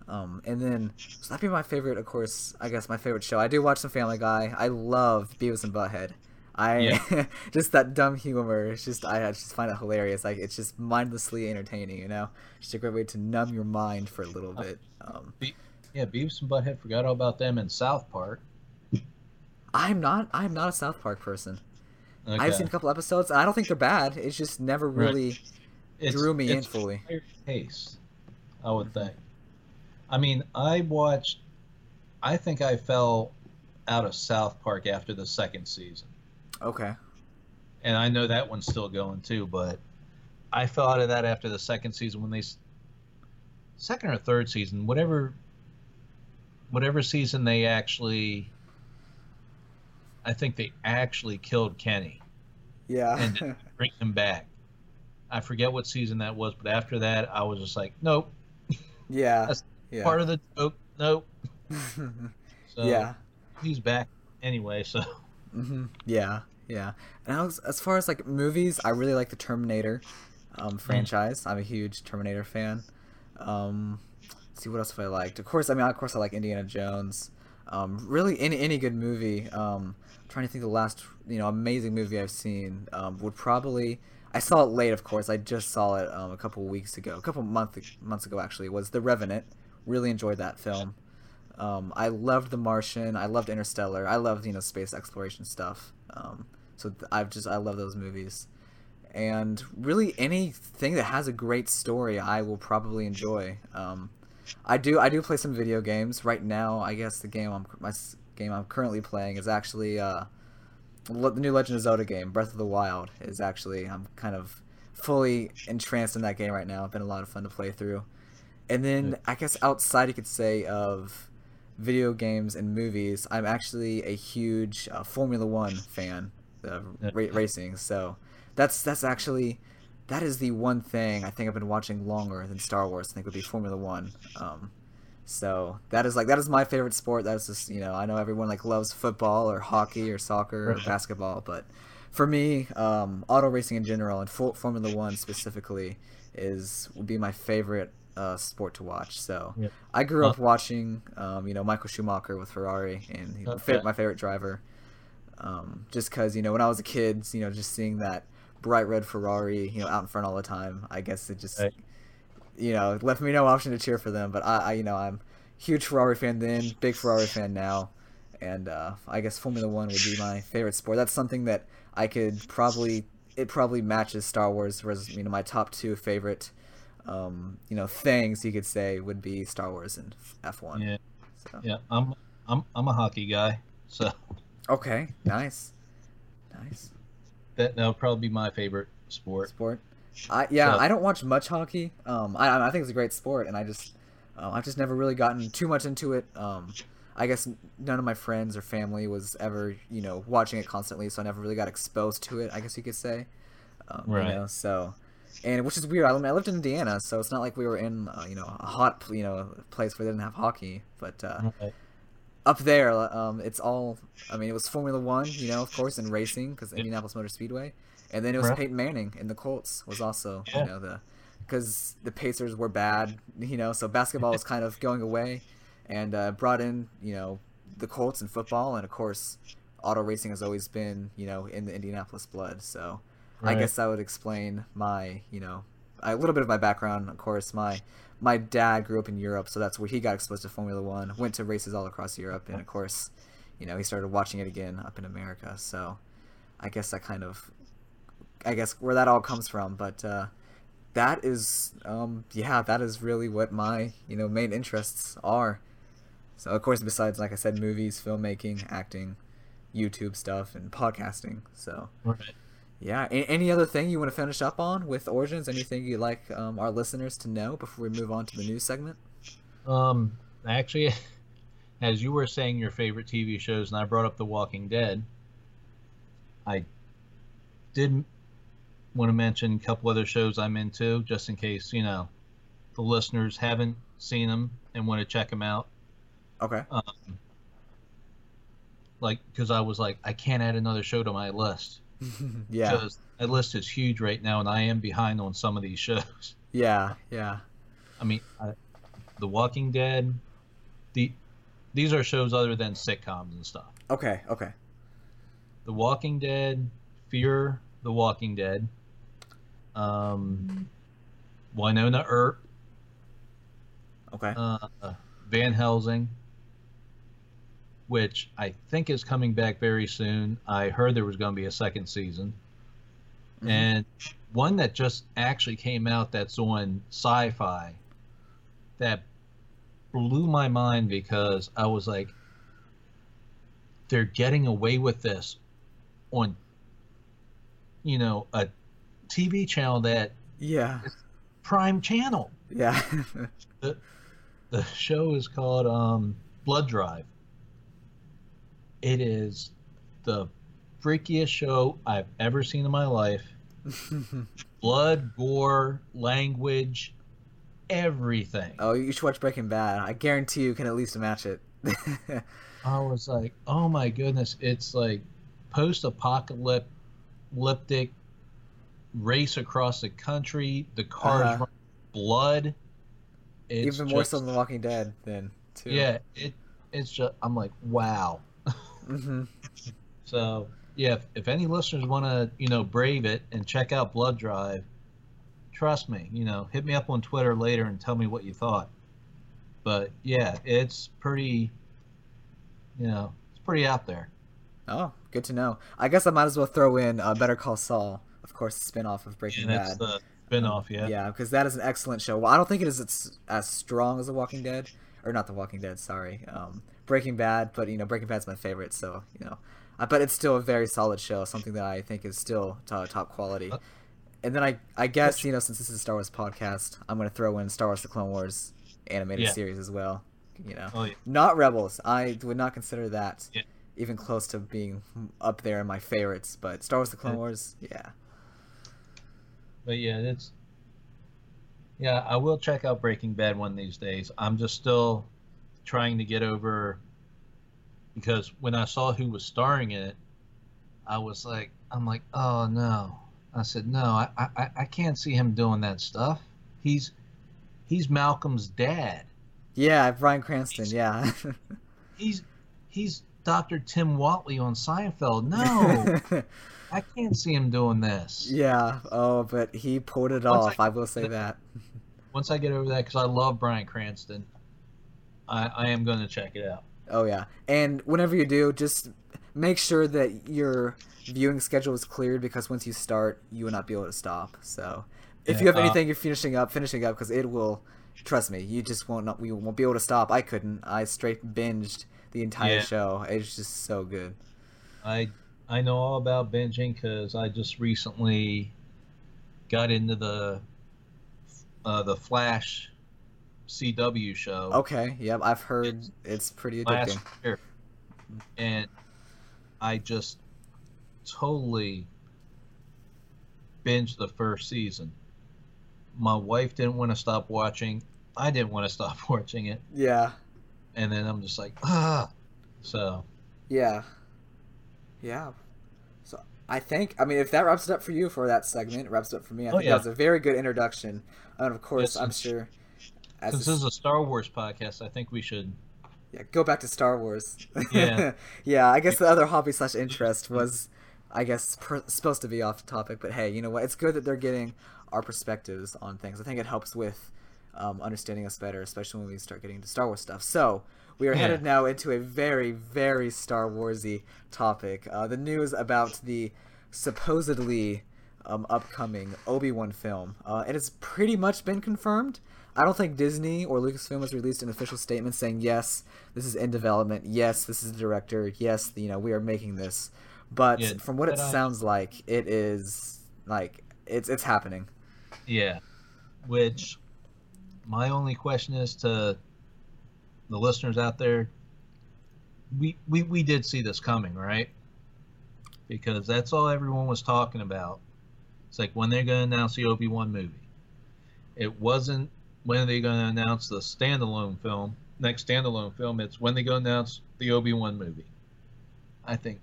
Um, and then, so that'd be my favorite, of course, I guess my favorite show. I do watch some Family Guy. I love Beavis and Butthead. I yeah. just that dumb humor. It's just I, I just find it hilarious. Like it's just mindlessly entertaining, you know. Just a great way to numb your mind for a little bit. Um, Be- yeah, Beavis and Butthead, forgot all about them in South Park. I'm not. I'm not a South Park person. Okay. I've seen a couple episodes. And I don't think they're bad. It's just never really it's, drew me it's in fully. Pace, I would think. I mean, I watched. I think I fell out of South Park after the second season. Okay. And I know that one's still going too, but I fell out of that after the second season when they second or third season, whatever whatever season they actually I think they actually killed Kenny. Yeah. And didn't bring him back. I forget what season that was, but after that I was just like, nope. Yeah. That's yeah. part of the joke. Nope. So, yeah. He's back anyway, so mm-hmm. Yeah, yeah. And I was, as far as like movies, I really like the Terminator um, franchise. I'm a huge Terminator fan. Um, let's see what else have I liked. Of course, I mean, of course, I like Indiana Jones. Um, really, any any good movie. Um, I'm trying to think, the last you know amazing movie I've seen um, would probably. I saw it late, of course. I just saw it um, a couple weeks ago, a couple month months ago actually. Was The Revenant. Really enjoyed that film. Um, I loved The Martian. I loved Interstellar. I loved, you know, space exploration stuff. Um, so th- I've just, I love those movies. And really anything that has a great story, I will probably enjoy. Um, I do, I do play some video games right now. I guess the game I'm, my game I'm currently playing is actually, uh, the new Legend of Zelda game, Breath of the Wild is actually, I'm kind of fully entranced in that game right now. It's been a lot of fun to play through. And then I guess outside you could say of video games and movies, I'm actually a huge uh, Formula One fan, uh, ra- racing. So that's that's actually that is the one thing I think I've been watching longer than Star Wars. I think would be Formula One. Um, so that is like that is my favorite sport. That's just you know I know everyone like loves football or hockey or soccer or basketball, but for me, um, auto racing in general and for- Formula One specifically is would be my favorite. Uh, sport to watch. So yep. I grew up huh. watching, um, you know, Michael Schumacher with Ferrari, and he, okay. my favorite driver. Um, just because you know, when I was a kid, you know, just seeing that bright red Ferrari, you know, out in front all the time. I guess it just, right. you know, left me no option to cheer for them. But I, I, you know, I'm huge Ferrari fan then, big Ferrari fan now, and uh, I guess Formula One would be my favorite sport. That's something that I could probably it probably matches Star Wars, whereas you know my top two favorite. Um, you know, things you could say would be Star Wars and F one. Yeah, so. yeah. I'm, I'm, I'm a hockey guy. So. Okay. Nice. Nice. That that'll probably be my favorite sport. Sport. I yeah. So. I don't watch much hockey. Um, I I think it's a great sport, and I just, uh, I've just never really gotten too much into it. Um, I guess none of my friends or family was ever you know watching it constantly, so I never really got exposed to it. I guess you could say. Um, right. You know, so. And which is weird. I mean, I lived in Indiana, so it's not like we were in uh, you know a hot you know place where they didn't have hockey. But uh, okay. up there, um, it's all. I mean, it was Formula One, you know, of course, and racing because Indianapolis Motor Speedway, and then it was right. Peyton Manning and the Colts was also yeah. you know the because the Pacers were bad, you know, so basketball was kind of going away, and uh, brought in you know the Colts and football, and of course, auto racing has always been you know in the Indianapolis blood, so. Right. I guess that would explain my, you know, a little bit of my background. Of course, my my dad grew up in Europe, so that's where he got exposed to Formula One. Went to races all across Europe, and of course, you know, he started watching it again up in America. So, I guess that kind of, I guess where that all comes from. But uh, that is, um, yeah, that is really what my, you know, main interests are. So, of course, besides, like I said, movies, filmmaking, acting, YouTube stuff, and podcasting. So. Right. Yeah. Any other thing you want to finish up on with Origins? Anything you'd like um, our listeners to know before we move on to the news segment? Um, actually, as you were saying your favorite T V shows, and I brought up The Walking Dead, I did want to mention a couple other shows I'm into, just in case, you know, the listeners haven't seen them and want to check them out. Okay. Um, like, because I was like, I can't add another show to my list. Yeah, because that list is huge right now, and I am behind on some of these shows. Yeah, yeah. I mean, I, The Walking Dead. The these are shows other than sitcoms and stuff. Okay, okay. The Walking Dead, Fear the Walking Dead, um, Winona Earp, okay, uh, Van Helsing, which I think is coming back very soon. I heard there was going to be a second season. Mm-hmm. And one that just actually came out that's on Sci-Fi that blew my mind because I was like, they're getting away with this on, you know, a T V channel that yeah, prime channel. Yeah. the, the show is called um, Blood Drive. It is the freakiest show I've ever seen in my life. Blood, gore, language, everything. Oh, you should watch Breaking Bad. I guarantee you can at least match it. I was like, oh my goodness. It's like post-apocalyptic race across the country. The cars uh-huh. run blood. It's even more just, so than The Walking Dead then, too. Yeah, it, it's just, I'm like, wow. Mm-hmm. So yeah, if, if any listeners want to, you know, brave it and check out Blood Drive, trust me, you know, hit me up on Twitter later and tell me what you thought. But yeah, it's pretty, you know, it's pretty out there. Oh, good to know. I guess I might as well throw in uh, Better Call Saul, of course, the spinoff of Breaking yeah, that's Bad. The spinoff, yeah. Um, yeah, because that is an excellent show. Well, I don't think it is as, as strong as The Walking Dead, or not The Walking Dead, sorry. Um, Breaking Bad, but you know, Breaking Bad's my favorite, so you know, uh, but it's still a very solid show, something that I think is still t- top quality. And then I, I guess, you know, since this is a Star Wars podcast, I'm gonna throw in Star Wars: The Clone Wars animated yeah. series as well. You know, oh, yeah. not Rebels. I would not consider that yeah. even close to being up there in my favorites, but Star Wars: The Clone yeah. Wars, yeah. But yeah, that's yeah. I will check out Breaking Bad one of these days. I'm just still trying to get over, because when I saw who was starring in it, I was like, I'm like, oh no. I said, no, I, I, I can't see him doing that stuff. He's, he's Malcolm's dad. Yeah. Bryan Cranston. He's, yeah. he's, he's Doctor Tim Watley on Seinfeld. No, I can't see him doing this. Yeah. Oh, but he pulled it once off. I, I will say that. Once I get over that, cause I love Bryan Cranston. I, I am going to check it out. Oh, yeah. And whenever you do, just make sure that your viewing schedule is cleared, because once you start, you will not be able to stop. So if yeah, you have uh, anything you're finishing up, finishing up, because it will, trust me, you just won't not, we won't be able to stop. I couldn't. I straight binged the entire yeah. show. It's just so good. I, I know all about binging because I just recently got into the uh, the Flash C W show. Okay, yep, I've heard it's, it's pretty addicting. Year, and I just totally binged the first season. My wife didn't want to stop watching. I didn't want to stop watching it. Yeah. And then I'm just like, ah. So. Yeah. Yeah. So I think, I mean, if that wraps it up for you for that segment, it wraps it up for me. I oh, think yeah. that was a very good introduction. And of course, yes, I'm sure... Since this is a Star Wars podcast, I think we should... Yeah, go back to Star Wars. Yeah. yeah, I guess the other hobby slash interest was, I guess, per- supposed to be off topic, but hey, you know what? It's good that they're getting our perspectives on things. I think it helps with um, understanding us better, especially when we start getting into Star Wars stuff. So, we are yeah. headed now into a very, very Star Wars-y topic. Uh, the news about the supposedly um, upcoming Obi-Wan film. Uh, it has pretty much been confirmed. I don't think Disney or Lucasfilm has released an official statement saying, yes, this is in development. Yes, this is the director. Yes, you know, we are making this. But yeah, from what it I, sounds like, it is, like, it's it's happening. Yeah. Which, my only question is to the listeners out there, we, we, we did see this coming, right? Because that's all everyone was talking about. It's like, when they're going to announce the Obi-Wan movie. It wasn't, when are they going to announce the standalone film, next standalone film? It's when they go announce the Obi-Wan movie. I think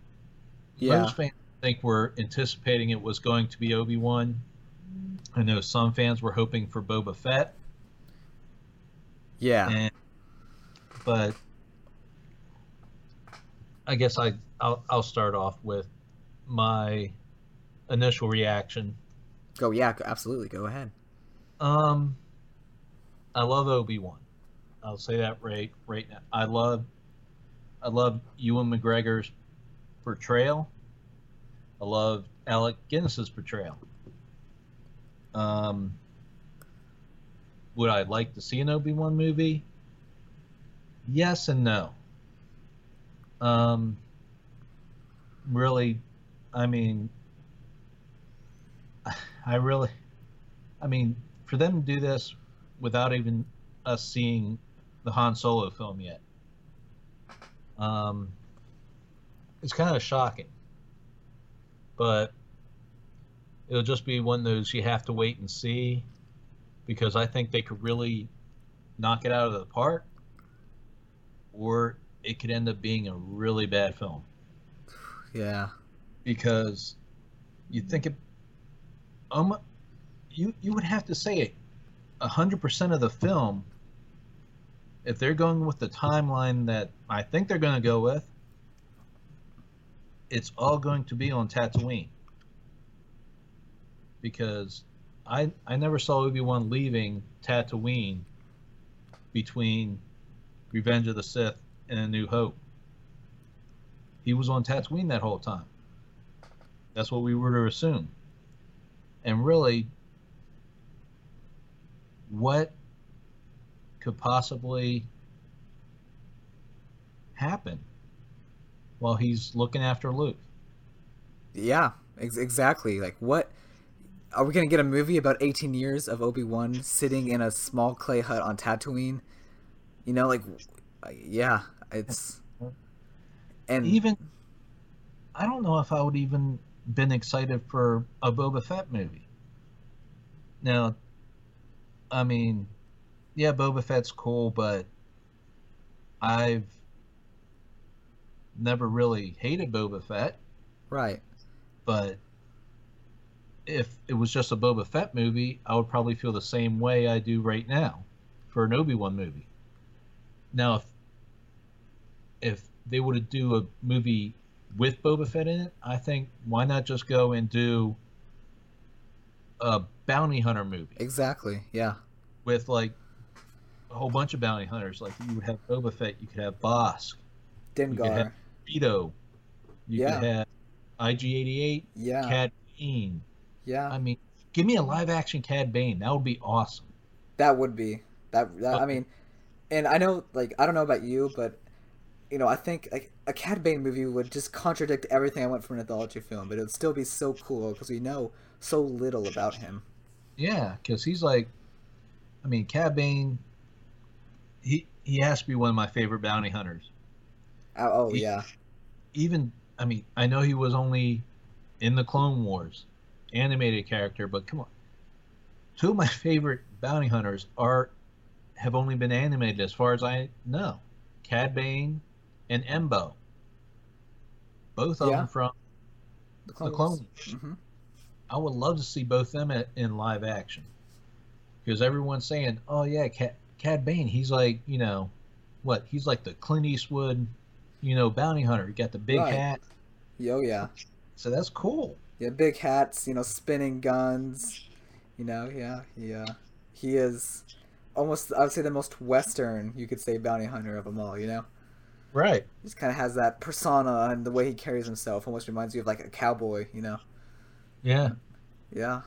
yeah. most fans think we're anticipating it was going to be Obi-Wan. I know some fans were hoping for Boba Fett. Yeah. And, but I guess I, I'll, I'll start off with my initial reaction. Oh, yeah, absolutely. Go ahead. Um, I love Obi-Wan. I'll say that right right now. I love, I love Ewan McGregor's portrayal. I love Alec Guinness's portrayal. Um, would I like to see an Obi-Wan movie? Yes and no. Um, really, I mean, I really, I mean, for them to do this without even us seeing the Han Solo film yet, um, it's kind of shocking. But it'll just be one of those you have to wait and see, because I think they could really knock it out of the park, or it could end up being a really bad film. Yeah. Because you think it, um, you you would have to say it, one hundred percent of the film, if they're going with the timeline that I think they're going to go with, it's all going to be on Tatooine. Because I I never saw Obi-Wan leaving Tatooine between Revenge of the Sith and A New Hope. He was on Tatooine that whole time. That's what we were to assume. And really, what could possibly happen while he's looking after Luke? Yeah, ex- exactly. Like, what are we going to get a movie about eighteen years of Obi-Wan sitting in a small clay hut on Tatooine? You know, like, yeah, it's, and even, I don't know if I would even been excited for a Boba Fett movie. Now, I mean, yeah, Boba Fett's cool, but I've never really hated Boba Fett. Right. But if it was just a Boba Fett movie, I would probably feel the same way I do right now for an Obi-Wan movie. Now, if if they were to do a movie with Boba Fett in it, I think why not just go and do a bounty hunter movie? Exactly, yeah. With, like, a whole bunch of bounty hunters. Like, you would have Boba Fett, you could have Bosk. Dengar. You could have Vito. You yeah. could have I G eighty-eight. Yeah. Cad Bane. Yeah. I mean, give me a live-action Cad Bane. That would be awesome. That would be. That, that okay. I mean... And I know, like, I don't know about you, but, you know, I think, like, a Cad Bane movie would just contradict everything I want from an anthology film, but it would still be so cool because we know so little about him. Yeah, because he's like, I mean, Cad Bane, he, he has to be one of my favorite bounty hunters. Oh, oh he, yeah. Even, I mean, I know he was only in the Clone Wars, animated character, but come on. Two of my favorite bounty hunters are... have only been animated as far as I know. Cad Bane and Embo. Both of yeah. them from the Clone Wars. Mm-hmm. I would love to see both them at, in live action. Because everyone's saying, oh yeah, Cad, Cad Bane, he's like, you know, what? He's like the Clint Eastwood, you know, bounty hunter. He got the big right. hat. Yo, yeah. So that's cool. Yeah, big hats, you know, spinning guns. You know, yeah, yeah. He is... almost, I would say, the most Western, you could say, bounty hunter of them all, you know? Right. He just kind of has that persona, and the way he carries himself almost reminds you of, like, a cowboy, you know? Yeah. Yeah.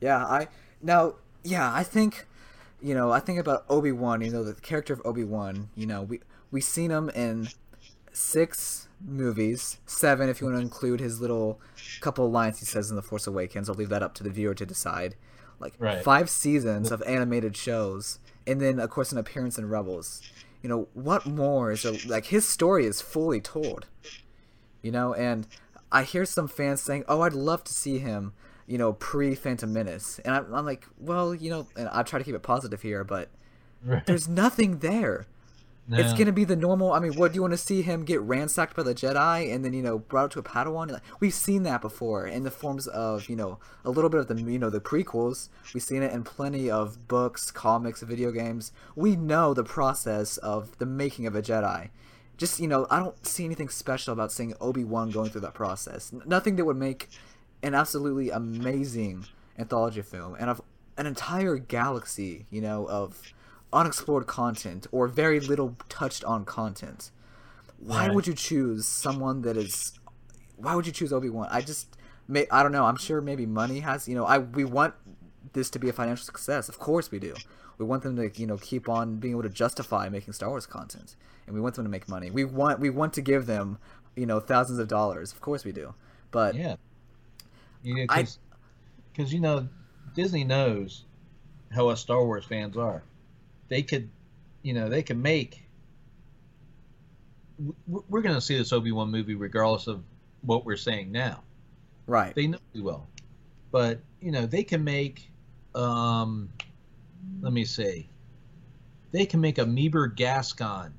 Yeah, I... Now, yeah, I think, you know, I think about Obi-Wan, you know, the character of Obi-Wan, you know, we, we've seen him in six movies, seven if you want to include his little couple lines he says in The Force Awakens. I'll leave that up to the viewer to decide. Like, right. five seasons of animated shows, and then, of course, an appearance in Rebels. You know, what more is there? Like, his story is fully told, you know? And I hear some fans saying, oh, I'd love to see him, you know, pre-Phantom Menace. And I'm, I'm like, well, you know, and I try to keep it positive here, but right. there's nothing there. No. It's going to be the normal, I mean, what, do you want to see him get ransacked by the Jedi and then, you know, brought up to a Padawan? We've seen that before in the forms of, you know, a little bit of the, you know, the prequels. We've seen it in plenty of books, comics, video games. We know the process of the making of a Jedi. just, you know, I don't see anything special about seeing Obi-Wan going through that process. Nothing that would make an absolutely amazing anthology film and of an entire galaxy, you know, of unexplored content or very little touched on content. Why right. would you choose someone that is? Why would you choose Obi-Wan? I just, may, I don't know. I'm sure maybe money has, you know, I we want this to be a financial success. Of course we do. We want them to, you know, keep on being able to justify making Star Wars content, and we want them to make money. We want we want to give them, you know, thousands of dollars. Of course we do. But yeah, yeah, because because you know, Disney knows how us Star Wars fans are. They could, you know, they could make. We're going to see this Obi-Wan movie regardless of what we're saying now. Right. They know we will. But, you know, they can make, um, let me see, they can make a meager Gascon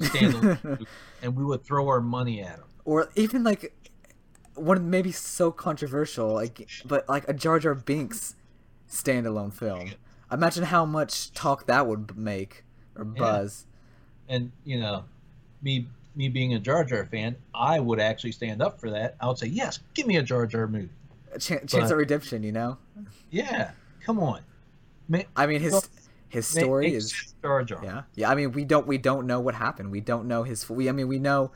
standalone and we would throw our money at them. Or even like, one maybe so controversial, like, but like a Jar Jar Binks standalone film. Imagine how much talk that would make or buzz. Yeah. And, you know, Me, me being a Jar Jar fan, I would actually stand up for that. I would say, yes, give me a Jar Jar movie. Ch- chance but, of redemption, you know? Yeah, come on. Man, I mean, his well, his story man, is Jar Jar. Yeah, yeah. I mean, we don't we don't know what happened. We don't know his. We I mean, we know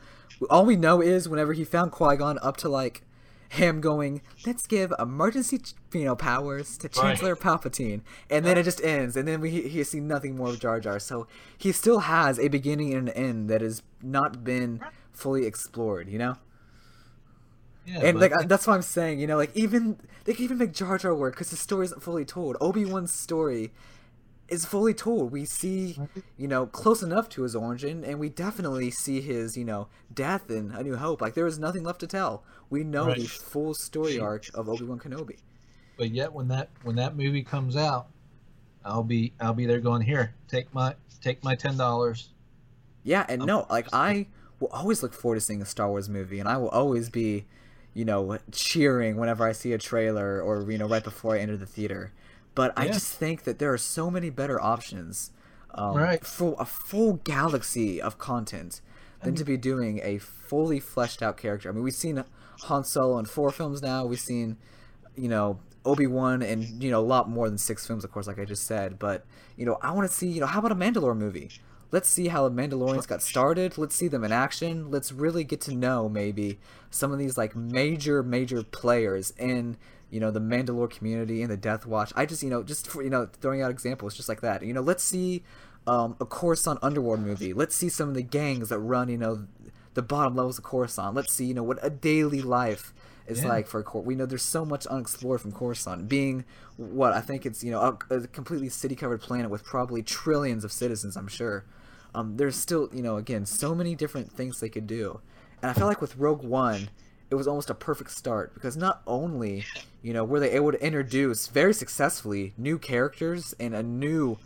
all we know is whenever he found Qui-Gon, up to like him going, let's give emergency, you know, powers to Chancellor right. Palpatine, and then it just ends, and then we he see nothing more of Jar Jar. So he still has a beginning and an end that has not been fully explored, you know. Yeah, and but, like that's what I'm saying, you know, like even they can even make Jar Jar work because the story isn't fully told. Obi-Wan's story is fully told. We see, you know, close enough to his origin, and we definitely see his, you know, death in A New Hope. Like, there is nothing left to tell. We know right. the full story arc of Obi-Wan Kenobi. But yet, when that when that movie comes out, I'll be I'll be there going, here, take my take my ten dollars. Yeah, and I'm no, like I will always look forward to seeing a Star Wars movie, and I will always be, you know, cheering whenever I see a trailer or, you know, right before I enter the theater. But yeah. I just think that there are so many better options um, right. for a full galaxy of content than I mean, to be doing a fully fleshed out character. I mean, we've seen Han Solo in four films now. We've seen, you know, Obi-Wan in, you know, a lot more than six films, of course, like I just said. But, you know, I want to see, you know, how about a Mandalore movie? Let's see how the Mandalorians got started. Let's see them in action. Let's really get to know maybe some of these, like, major, major players in – you know, the Mandalore community and the Death Watch. I just, you know, just, for, you know, throwing out examples just like that. You know, let's see um, a Coruscant Underworld movie. Let's see some of the gangs that run, you know, the bottom levels of Coruscant. Let's see, you know, what a daily life is yeah. like for a Cor- We know there's so much unexplored from Coruscant. Being what, I think it's, you know, a, a completely city-covered planet with probably trillions of citizens, I'm sure. Um, there's still, you know, again, so many different things they could do. And I feel like with Rogue One, it was almost a perfect start because not only, you know, were they able to introduce very successfully new characters and a new,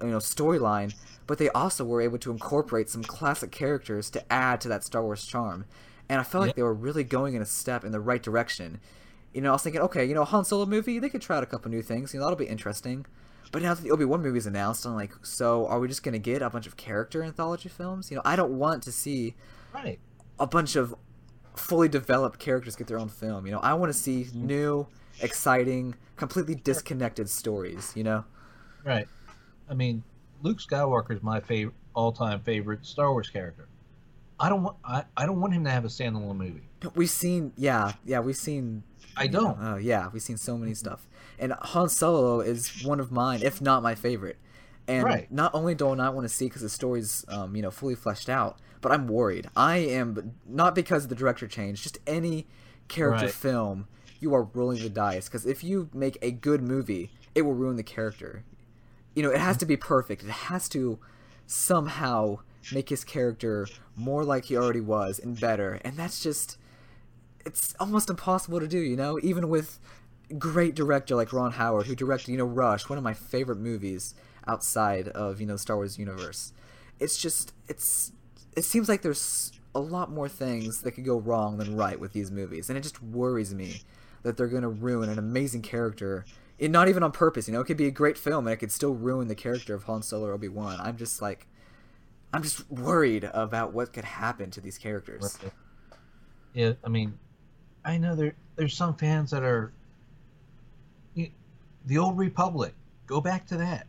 you know, storyline, but they also were able to incorporate some classic characters to add to that Star Wars charm. And I felt yeah. like they were really going in a step in the right direction. You know, I was thinking, okay, you know, Han Solo movie, they could try out a couple new things. You know, that'll be interesting. But now that the Obi-Wan movie is announced, I'm like, so are we just going to get a bunch of character anthology films? You know, I don't want to see right. a bunch of fully developed characters get their own film. You know, I want to see new, exciting, completely disconnected stories, you know? Right. I mean, Luke Skywalker is my favorite, all-time favorite Star Wars character. I don't want I, I don't want him to have a standalone movie. We've seen yeah, yeah, we've seen I don't. Oh, uh, yeah, we've seen so many stuff. And Han Solo is one of mine, if not my favorite. And right. not only do I not want to see because the story's um, you know, fully fleshed out, but I'm worried. I am, not because of the director change, just any character right. film, you are rolling the dice. Because if you make a good movie, it will ruin the character. You know, it has to be perfect. It has to somehow make his character more like he already was and better. And that's just, it's almost impossible to do, you know? Even with great director like Ron Howard, who directed, you know, Rush, one of my favorite movies outside of, you know, the Star Wars universe. It's just, it's... It seems like there's a lot more things that could go wrong than right with these movies, and it just worries me that they're going to ruin an amazing character. It, not even on purpose, you know. It could be a great film, and it could still ruin the character of Han Solo or Obi-Wan. I'm just like, I'm just worried about what could happen to these characters. Yeah, I mean, I know there there's some fans that are... You, the Old Republic. Go back to that.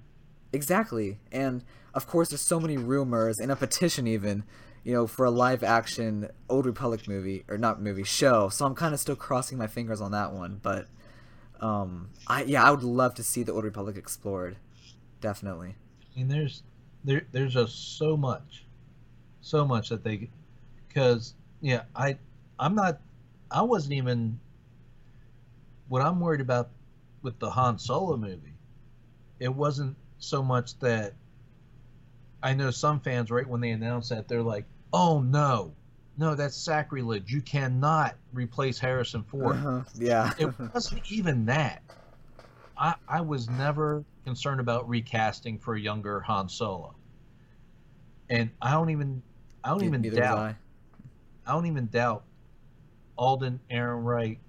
Exactly. And, of course, there's so many rumors, and a petition even, you know, for a live-action Old Republic movie, or not movie, show. So I'm kind of still crossing my fingers on that one. But, um, I yeah, I would love to see the Old Republic explored. Definitely. I mean, there's... There, there's just so much, so much that they, because yeah, I, I'm not, I wasn't even. What I'm worried about with the Han Solo movie, it wasn't so much that. I know some fans, right when they announced that, they're like, "Oh no, no, that's sacrilege! You cannot replace Harrison Ford." Uh-huh. Yeah. It wasn't even that. I, I was never concerned about recasting for a younger Han Solo, and I don't even I don't yeah, even doubt I. I don't even doubt Alden Ehrenreich's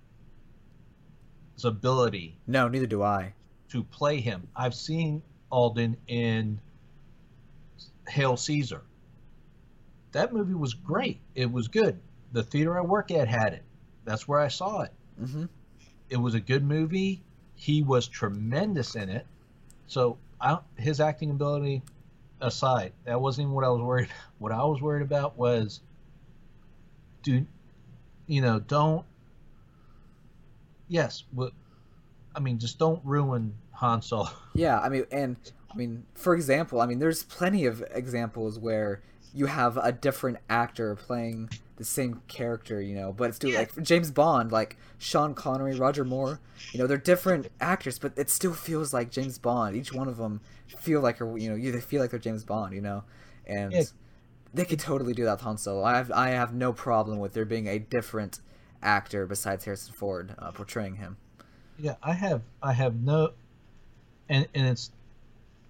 ability. No, neither do I. To play him, I've seen Alden in Hail Caesar. That movie was great. It was good. The theater I work at had it. That's where I saw it. Mm-hmm. It was a good movie. He was tremendous in it. So I, his acting ability aside, that wasn't even what I was worried about. What I was worried about was, do, you know, don't, yes, but, I mean, just don't ruin Han Solo. Yeah, I mean, and, I mean, for example, I mean, there's plenty of examples where you have a different actor playing the same character, you know, but it's still, like, James Bond, like, Sean Connery, Roger Moore, you know, they're different actors, but it still feels like James Bond. Each one of them feel like, you know, they feel like they're James Bond, you know, and yeah. They could totally do that with Han Solo. I have, I have no problem with there being a different actor besides Harrison Ford uh, portraying him. Yeah, I have, I have no, and, and it's,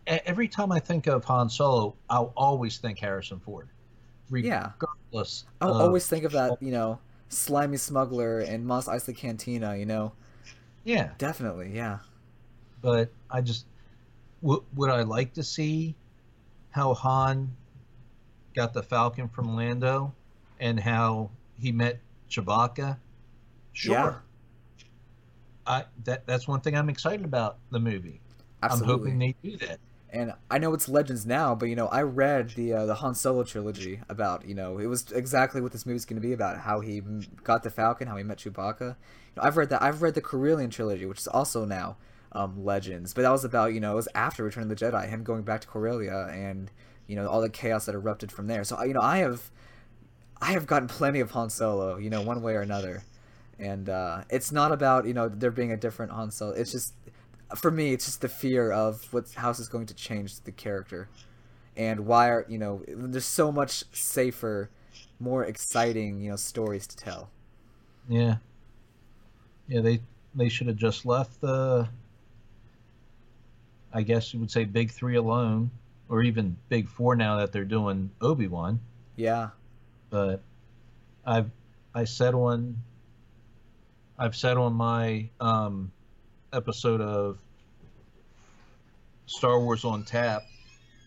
every time I think of Han Solo, I'll always think Harrison Ford. Yeah, regardless. I always think of that, you know, slimy smuggler in Mos Eisley Cantina, you know. Yeah, definitely, yeah. But I just w- would I like to see how Han got the Falcon from Lando and how he met Chewbacca. Sure. Yeah. I that that's one thing I'm excited about the movie. Absolutely. I'm hoping they do that. And I know it's Legends now, but, you know, I read the uh, the Han Solo trilogy about, you know, it was exactly what this movie's going to be about, how he m- got the Falcon, how he met Chewbacca. You know, I've read that. I've read the Corellian trilogy, which is also now um, Legends, but that was about, you know, it was after Return of the Jedi, him going back to Corellia and, you know, all the chaos that erupted from there. So, you know, I have I have gotten plenty of Han Solo, you know, one way or another. And uh, it's not about, you know, there being a different Han Solo. It's just... For me, it's just the fear of what how this is going to change the character, and why are you know there's so much safer, more exciting you know stories to tell. Yeah. Yeah, they they should have just left the. I guess you would say big three alone, or even big four now that they're doing Obi-Wan. Yeah. But, I've I said on. I've said on my. Um, episode of Star Wars on Tap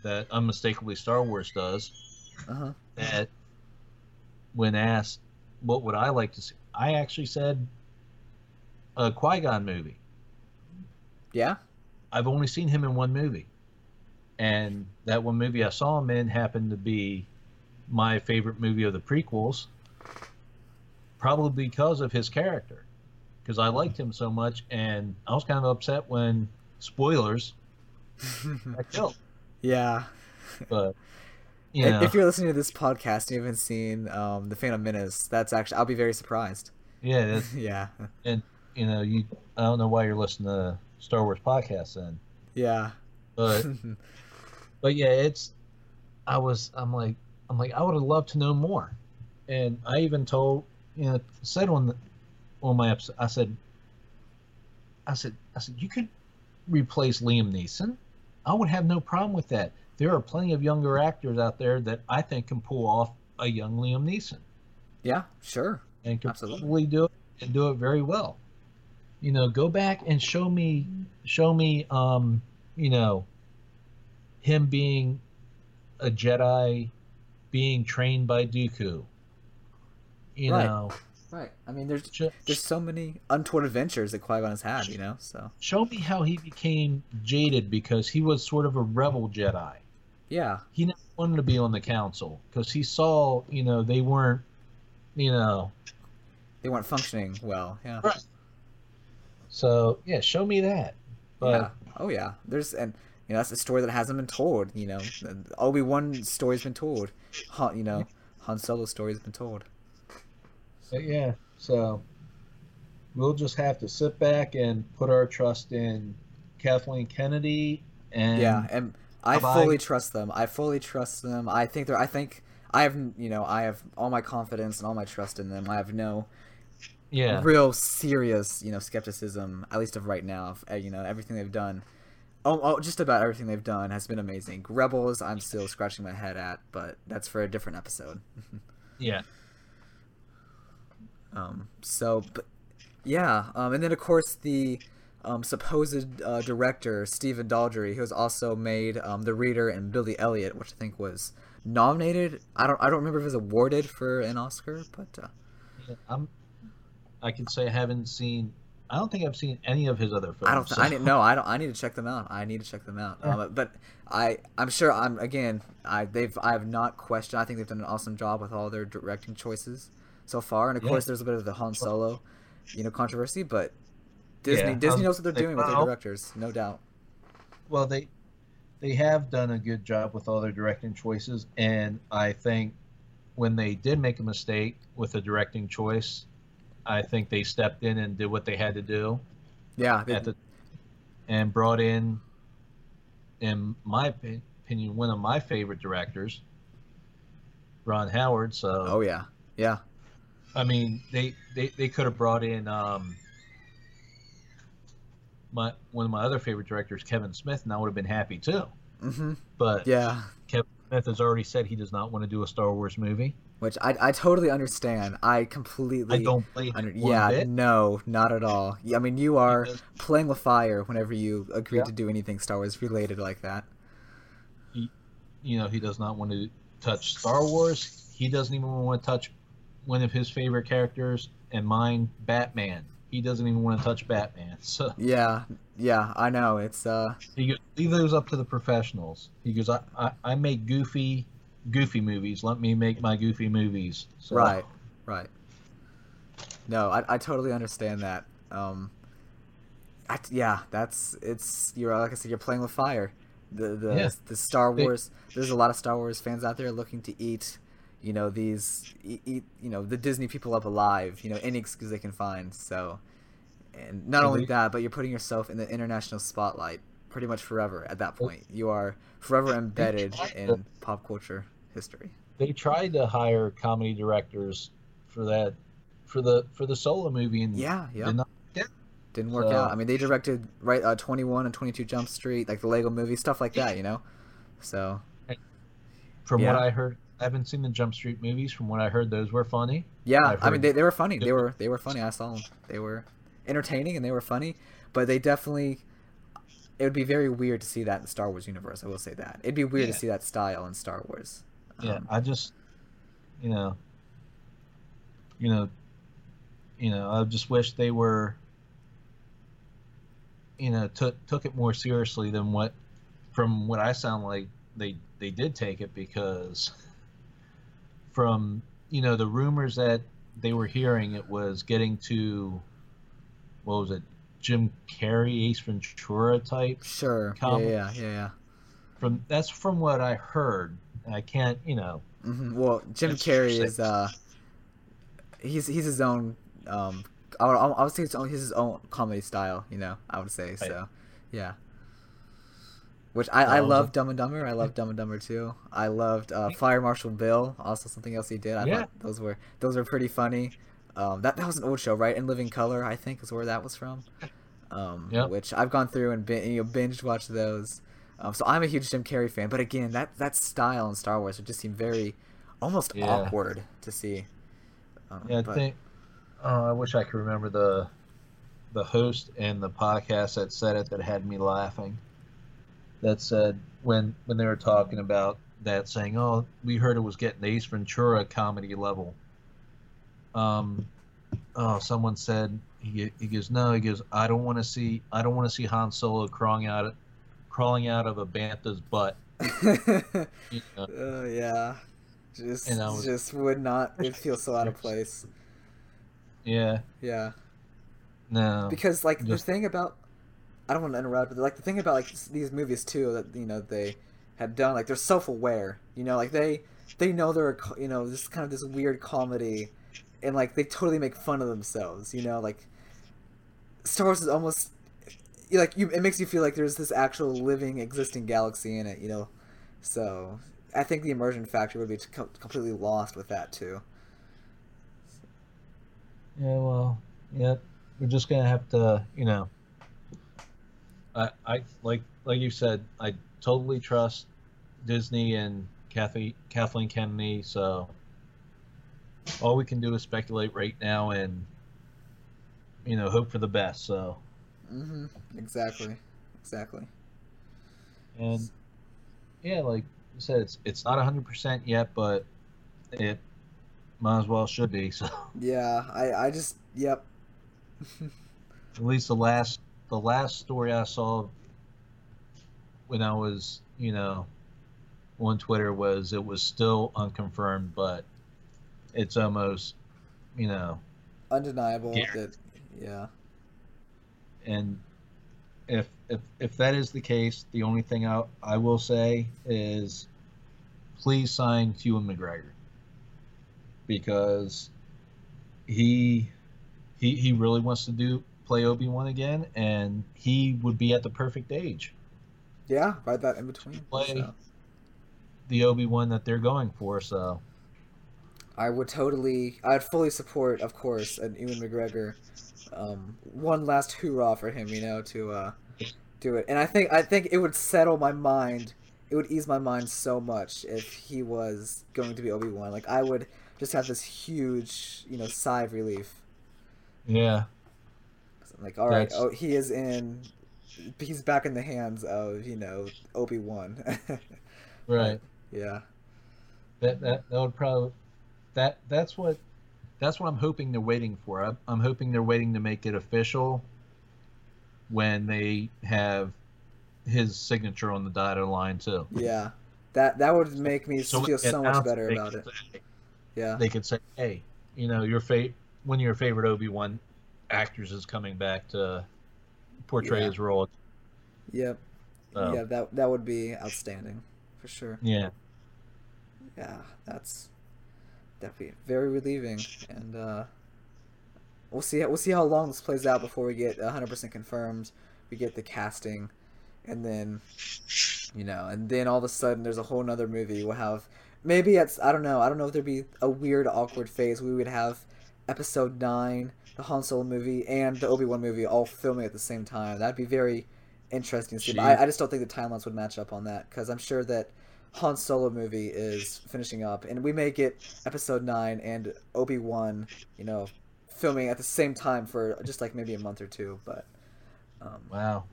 that unmistakably Star Wars does, uh-huh. that when asked what would I like to see, I actually said a Qui-Gon movie. Yeah. I've only seen him in one movie, and that one movie I saw him in happened to be my favorite movie of the prequels, probably because of his character. Because I liked him so much, and I was kind of upset when spoilers. I killed. Yeah, but you know. If you're listening to this podcast and you haven't seen um, the Phantom Menace, that's actually I'll be very surprised. Yeah, that's, yeah, and you know, you I don't know why you're listening to Star Wars podcasts then. Yeah, but but yeah, it's I was I'm like I'm like I would have loved to know more, and I even told you know said on the. On my episode, I said, I said, I said, you could replace Liam Neeson. I would have no problem with that. There are plenty of younger actors out there that I think can pull off a young Liam Neeson. Yeah, sure. And can absolutely do it and do it very well. You know, go back and show me, show me, um, you know, him being a Jedi being trained by Dooku. You right. know. Right. I mean, there's just, there's so many untoward adventures that Qui-Gon has had, you know. So show me how he became jaded, because he was sort of a rebel Jedi. Yeah. He never wanted to be on the council because he saw, you know, they weren't, you know, they weren't functioning well. Yeah. Right. So yeah, show me that. But, yeah. Oh yeah. There's and you know that's a story that hasn't been told. You know, Obi-Wan's story's been told. Han, you know, Han Solo's story's been told. But yeah, so we'll just have to sit back and put our trust in Kathleen Kennedy and yeah, and I Bye-bye. fully trust them. I fully trust them. I think they're. I think I have. You know, I have all my confidence and all my trust in them. I have no yeah real serious you know skepticism, at least of right now. Of, you know, everything they've done. Oh, oh, just about everything they've done has been amazing. Rebels, I'm still scratching my head at, but that's for a different episode. yeah. Um, so, but, yeah, um, and then of course the um, supposed uh, director Stephen Daldry, who has also made um, The Reader and Billy Elliot, which I think was nominated. I don't, I don't remember if it was awarded for an Oscar, but uh, yeah, I'm, I can say I haven't seen. I don't think I've seen any of his other films. I don't. Th- so. I need, no, I don't. I need to check them out. I need to check them out. Yeah. Um, but I, I'm sure. I'm again. I they've. I have not questioned. I think they've done an awesome job with all their directing choices so far, and of yeah. course there's a bit of the Han Solo, you know, controversy, but Disney yeah, Disney knows what they're they doing found, with their directors, no doubt. Well, they they have done a good job with all their directing choices, and I think when they did make a mistake with a directing choice, I think they stepped in and did what they had to do. Yeah, they, at the, and brought in, in my opinion, one of my favorite directors, Ron Howard. So oh yeah, yeah. I mean, they, they, they could have brought in um, my one of my other favorite directors, Kevin Smith, and I would have been happy too. Mm-hmm. But yeah, Kevin Smith has already said he does not want to do a Star Wars movie, which I I totally understand. I completely I don't play. Under, yeah, bit. No, not at all. I mean, you are playing with fire whenever you agree yeah. to do anything Star Wars related like that. He, you know, he does not want to touch Star Wars. He doesn't even want to touch one of his favorite characters and mine, Batman. He doesn't even want to touch Batman. So yeah, yeah, I know. It's uh, he goes, leave those up to the professionals. He goes, I, I, I make goofy, goofy movies. Let me make my goofy movies. So, right, right. No, I, I totally understand that. Um, I, yeah, that's it's you're like I said, you're playing with fire. The the yeah. the Star Wars. It, there's a lot of Star Wars fans out there looking to eat. You know these, eat, eat, you know the Disney people up alive. You know any excuse they can find. So, and not only that, but you're putting yourself in the international spotlight pretty much forever. At that point, you are forever embedded in to, pop culture history. They tried to hire comedy directors for that, for the for the Solo movie, and yeah, yeah, did not, yeah. didn't work so. out. I mean, they directed right uh, twenty-one and twenty-two Jump Street, like the Lego Movie, stuff like that. You know, so from yeah. what I heard. I haven't seen the Jump Street movies. From what I heard, those were funny. Yeah, I mean they, they were funny. They were they were funny. I saw them. They were entertaining and they were funny, but they definitely it would be very weird to see that in the Star Wars universe. I will say that it'd be weird yeah. to see that style in Star Wars. Yeah, um, I just you know you know you know I just wish they were you know took took it more seriously than what from what I sound like they they did take it because. From, you know, the rumors that they were hearing, it was getting to, what was it, Jim Carrey, Ace Ventura type? Sure, yeah, yeah, yeah, yeah. From, that's from what I heard. I can't, you know. Mm-hmm. Well, Jim Carrey is, uh, he's he's his own, um, I would, I would say it's own, he's his own comedy style, you know, I would say, right. so, yeah. Which I, I love Dumb and Dumber. I love Dumb and Dumber too. I loved uh, Fire Marshal Bill. Also something else he did. I yeah. thought those were those were pretty funny. Um, that that was an old show, right? In Living Color, I think, is where that was from. Um, yep. Which I've gone through and bin- you know, binge watched those. Um, so I'm a huge Jim Carrey fan. But again, that, that style in Star Wars would just seem very almost yeah. awkward to see. Um, yeah, I but... think. Oh, I wish I could remember the the host and the podcast that said it that had me laughing. That said, when when they were talking about that, saying, "Oh, we heard it was getting Ace Ventura comedy level." Um, oh, someone said he he goes, "No," he goes, "I don't want to see I don't want to see Han Solo crawling out of, crawling out of a Banta's butt." You know? Oh yeah, just and I was, just would not. It feels so out of place. Yeah. Yeah. No. Because like just, the thing about, I don't want to interrupt, but like the thing about like these movies too that you know they had done, like they're self-aware, you know, like they they know they're, you know, just kind of this weird comedy, and like they totally make fun of themselves, you know, like Star Wars is almost like you, it makes you feel like there's this actual living existing galaxy in it, you know, so I think the immersion factor would be completely lost with that too. Yeah, well, yeah, we're just gonna have to, you know, I, I like like you said, I totally trust Disney and Kathy, Kathleen Kennedy, so all we can do is speculate right now and, you know, hope for the best, so. Mm-hmm. Exactly. Exactly. And, yeah, like you said, it's, it's not one hundred percent yet, but it might as well should be, so. Yeah, I, I just, yep. At least the last, the last story I saw when I was, you know, on Twitter was it was still unconfirmed, but it's almost, you know, undeniable. Yeah. That, yeah. And if if if that is the case, the only thing I I will say is, please sign Ewan McGregor, because he he he really wants to do play Obi-Wan again, and he would be at the perfect age. Yeah, right, that in between. Play so. The Obi-Wan that they're going for, so. I would totally, I'd fully support, of course, an Ewan McGregor. Um, one last hoorah for him, you know, to uh, do it. And I think, I think it would settle my mind. It would ease my mind so much if he was going to be Obi-Wan. Like, I would just have this huge, you know, sigh of relief. Yeah. I'm like, all right, oh, he is in. He's back in the hands of, you know, Obi-Wan. Right. Yeah. That that that would probably that that's what that's what I'm hoping they're waiting for. I'm, I'm hoping they're waiting to make it official when they have his signature on the dotted line too. Yeah. That that would make me so feel so much better about it. Say, yeah. They could say, "Hey, you know, your fa- one of your favorite Obi-Wan actors is coming back to portray yeah. his role." Yep. So. Yeah, that that would be outstanding, for sure. Yeah. Yeah, that's definitely very relieving, and uh, we'll see. We'll see how long this plays out before we get one hundred percent confirmed. We get the casting, and then you know, and then all of a sudden, there's a whole nother movie. We'll have maybe it's I don't know. I don't know if there'd be a weird, awkward phase. We would have Episode Nine. The Han Solo movie and the Obi-Wan movie all filming at the same time. That'd be very interesting to see. But I, I just don't think the timelines would match up on that, because I'm sure that Han Solo movie is finishing up, and we may get Episode nine and Obi-Wan, you know, filming at the same time for just like maybe a month or two. But um, wow,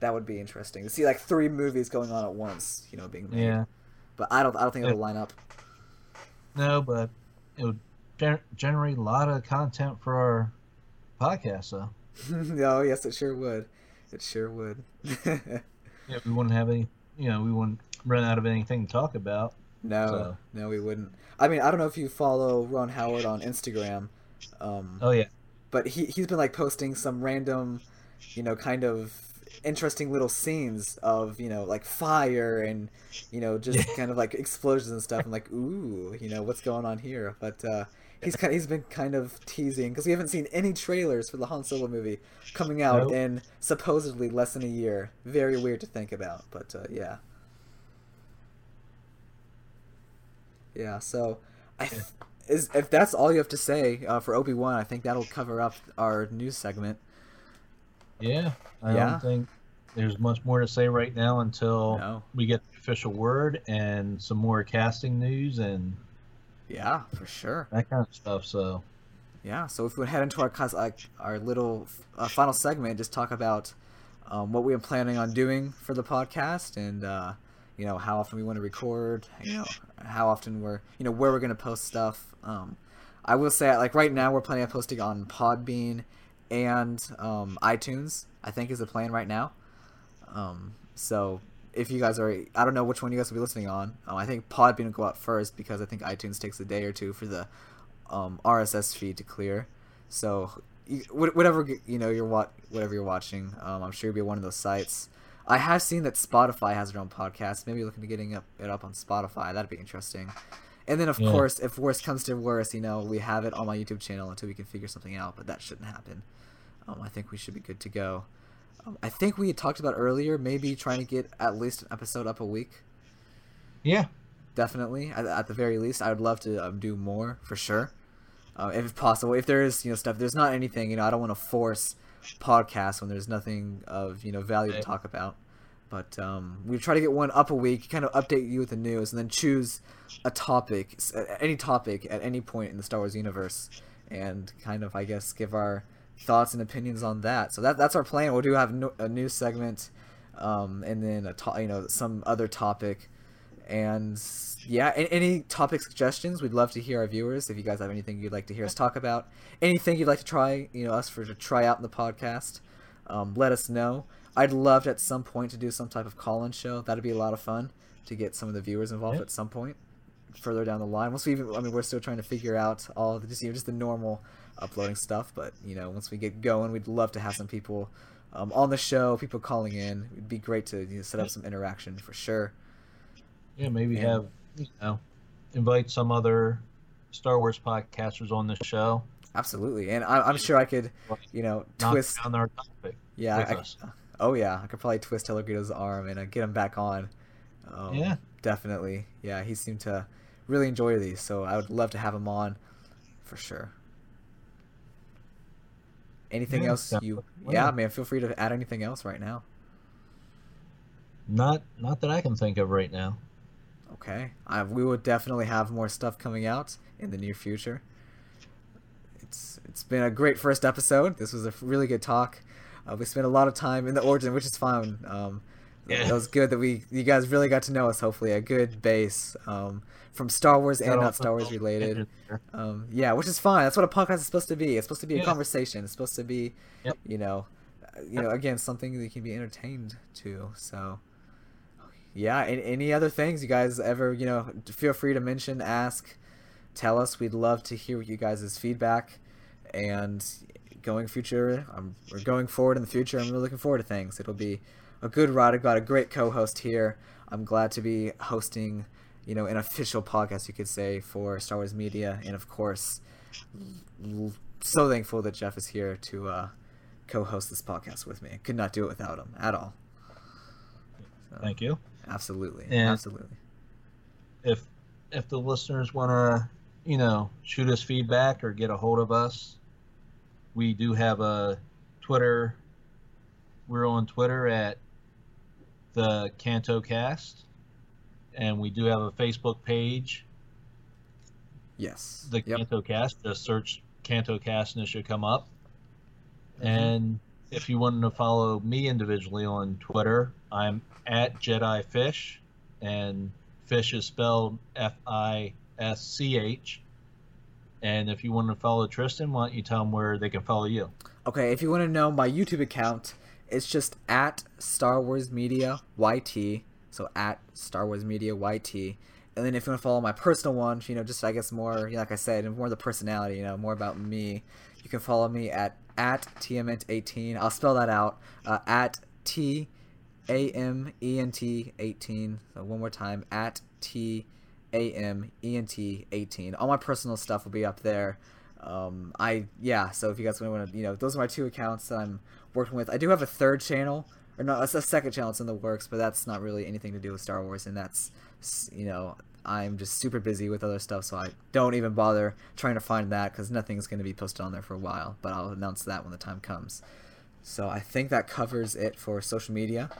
that would be interesting to see, like three movies going on at once, you know, being made. Yeah. But I don't, I don't think it'll line up. No, but it would gener- generate a lot of content for our podcast, though. No, yes, it sure would. It sure would. Yeah, we wouldn't have any, you know, we wouldn't run out of anything to talk about. No, so. No, we wouldn't. I mean, I don't know if you follow Ron Howard on Instagram. Um, oh, yeah. But he, he's been, like, posting some random, you know, kind of interesting little scenes of, you know, like fire and, you know, just kind of like explosions and stuff. I'm like, ooh, you know, what's going on here? But, uh, He's kind of, he's been kind of teasing, because we haven't seen any trailers for the Han Solo movie coming out nope. in supposedly less than a year. Very weird to think about, but uh, yeah. Yeah, so I th- is, if that's all you have to say uh, for Obi-Wan, I think that'll cover up our news segment. Yeah, I yeah. don't think there's much more to say right now until no. we get the official word and some more casting news and... Yeah, for sure. That kind of stuff, so... Yeah, so if we head into our our, our little uh, final segment, just talk about um, what we are planning on doing for the podcast and, uh, you know, how often we want to record, you know, how often we're, you know, where we're going to post stuff. Um, I will say, like, right now we're planning on posting on Podbean and um, iTunes, I think, is the plan right now. Um, so if you guys are, I don't know which one you guys will be listening on. Um, I think Podbean will go out first because I think iTunes takes a day or two for the um, R S S feed to clear. So you, whatever, you know, you're wa- whatever you're watching, um, I'm sure you'll be one of those sites. I have seen that Spotify has their own podcast. Maybe looking to getting up, it up on Spotify. That'd be interesting. And then, of yeah. course, if worse comes to worse, you know, we have it on my YouTube channel until we can figure something out, but that shouldn't happen. Um, I think we should be good to go. Um, I think we had talked about earlier maybe trying to get at least an episode up a week. Yeah. Definitely. At, at the very least, I would love to um, do more, for sure. Uh, if possible. If there is, you know, stuff. There's not anything, you know, I don't want to force podcasts when there's nothing of, you know, value to talk about. But um, we try to get one up a week, kind of update you with the news, and then choose a topic, any topic at any point in the Star Wars universe, and kind of, I guess, give our thoughts and opinions on that. So that that's our plan. We'll do have no, a new segment, um, and then a to- you know some other topic, and yeah, any topic suggestions. We'd love to hear our viewers. If you guys have anything you'd like to hear us talk about, anything you'd like to try, you know, us for to try out in the podcast, um, let us know. I'd love at some point to do some type of call-in show. That'd be a lot of fun to get some of the viewers involved yeah. at some point further down the line. Once we even, I mean, we're still trying to figure out all the just, you know, just the normal uploading stuff. But you know, once we get going, we'd love to have some people um, on the show, people calling in. It'd be great to you know, set up some interaction for sure. Yeah, maybe and, have you know invite some other Star Wars podcasters on the show. Absolutely, and I, I'm sure I could you know twist on our topic. Yeah. With I, us. I, Oh, yeah. I could probably twist Telagrido's arm and uh, get him back on. Um, yeah. Definitely. Yeah, he seemed to really enjoy these, so I would love to have him on for sure. Anything yeah, else? You? Yeah, man, feel free to add anything else right now. Not not that I can think of right now. Okay. I, we will definitely have more stuff coming out in the near future. It's It's been a great first episode. This was a really good talk. Uh, we spent a lot of time in the origin, which is fun. Um, yeah. It was good that we, you guys really got to know us, hopefully. A good base um, from Star Wars and not Star Wars related. Um, yeah, which is fine. That's what a podcast is supposed to be. It's supposed to be a yeah. conversation. It's supposed to be, yep. you know, you know, again, something that you can be entertained to. So, yeah, and, any other things you guys ever, you know, feel free to mention, ask, tell us. We'd love to hear you guys' feedback. And going future I'm we're going forward in the future. I'm really looking forward to things. It'll be a good ride. I've got a great co-host here. I'm glad to be hosting, you know, an official podcast, you could say, for Star Wars Media, and of course so thankful that Jeff is here to uh co-host this podcast with me. Could not do it without him at all. So, thank you. Absolutely. And absolutely. If if the listeners want to, you know, shoot us feedback or get a hold of us, we do have a Twitter. We're on Twitter at the CantoCast, and we do have a Facebook page. Yes, the yep. CantoCast. Just search CantoCast, and it should come up. Mm-hmm. And if you wanted to follow me individually on Twitter, I'm at JediFish, and fish is spelled F I S C H. And if you want to follow Tristan, why don't you tell them where they can follow you? Okay, if you want to know my YouTube account, it's just at Star Wars Media Y T. So at Star Wars Media Y T. And then if you want to follow my personal one, you know, just I guess more, you know, like I said, more the personality, you know, more about me, you can follow me at at T M N eighteen. I'll spell that out. Uh, at T A M E N T eighteen. So one more time, at T. A M E N T eighteen. All my personal stuff will be up there. Um, I yeah. So if you guys want to, you know, those are my two accounts that I'm working with. I do have a third channel, or no, a second channel. It's in the works, but that's not really anything to do with Star Wars, and that's, you know, I'm just super busy with other stuff, so I don't even bother trying to find that because nothing's going to be posted on there for a while. But I'll announce that when the time comes. So I think that covers it for social media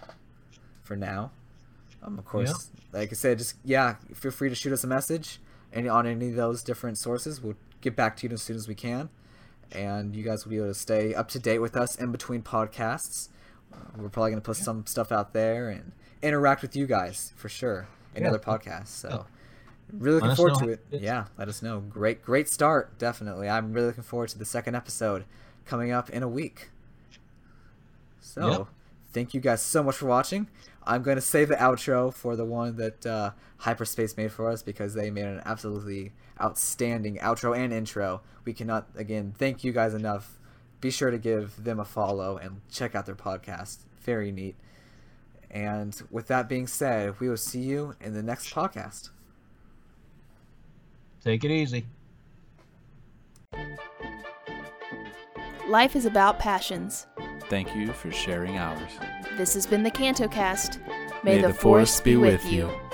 for now. Um, of course, yeah. like I said, just, yeah, feel free to shoot us a message any, on any of those different sources. We'll get back to you as soon as we can, and you guys will be able to stay up to date with us in between podcasts. we're probably going to put yeah. some stuff out there and interact with you guys for sure in yeah. other podcasts. So yeah. really looking forward to it. it yeah let us know. Great great start, definitely. I'm really looking forward to the second episode coming up in a week. So yeah. thank you guys so much for watching. I'm going to save the outro for the one that uh, Hyperspace made for us, because they made an absolutely outstanding outro and intro. We cannot, again, thank you guys enough. Be sure to give them a follow and check out their podcast. Very neat. And with that being said, we will see you in the next podcast. Take it easy. Life is about passions. Thank you for sharing ours. This has been the CantoCast. May, May the, the Force be with you. you.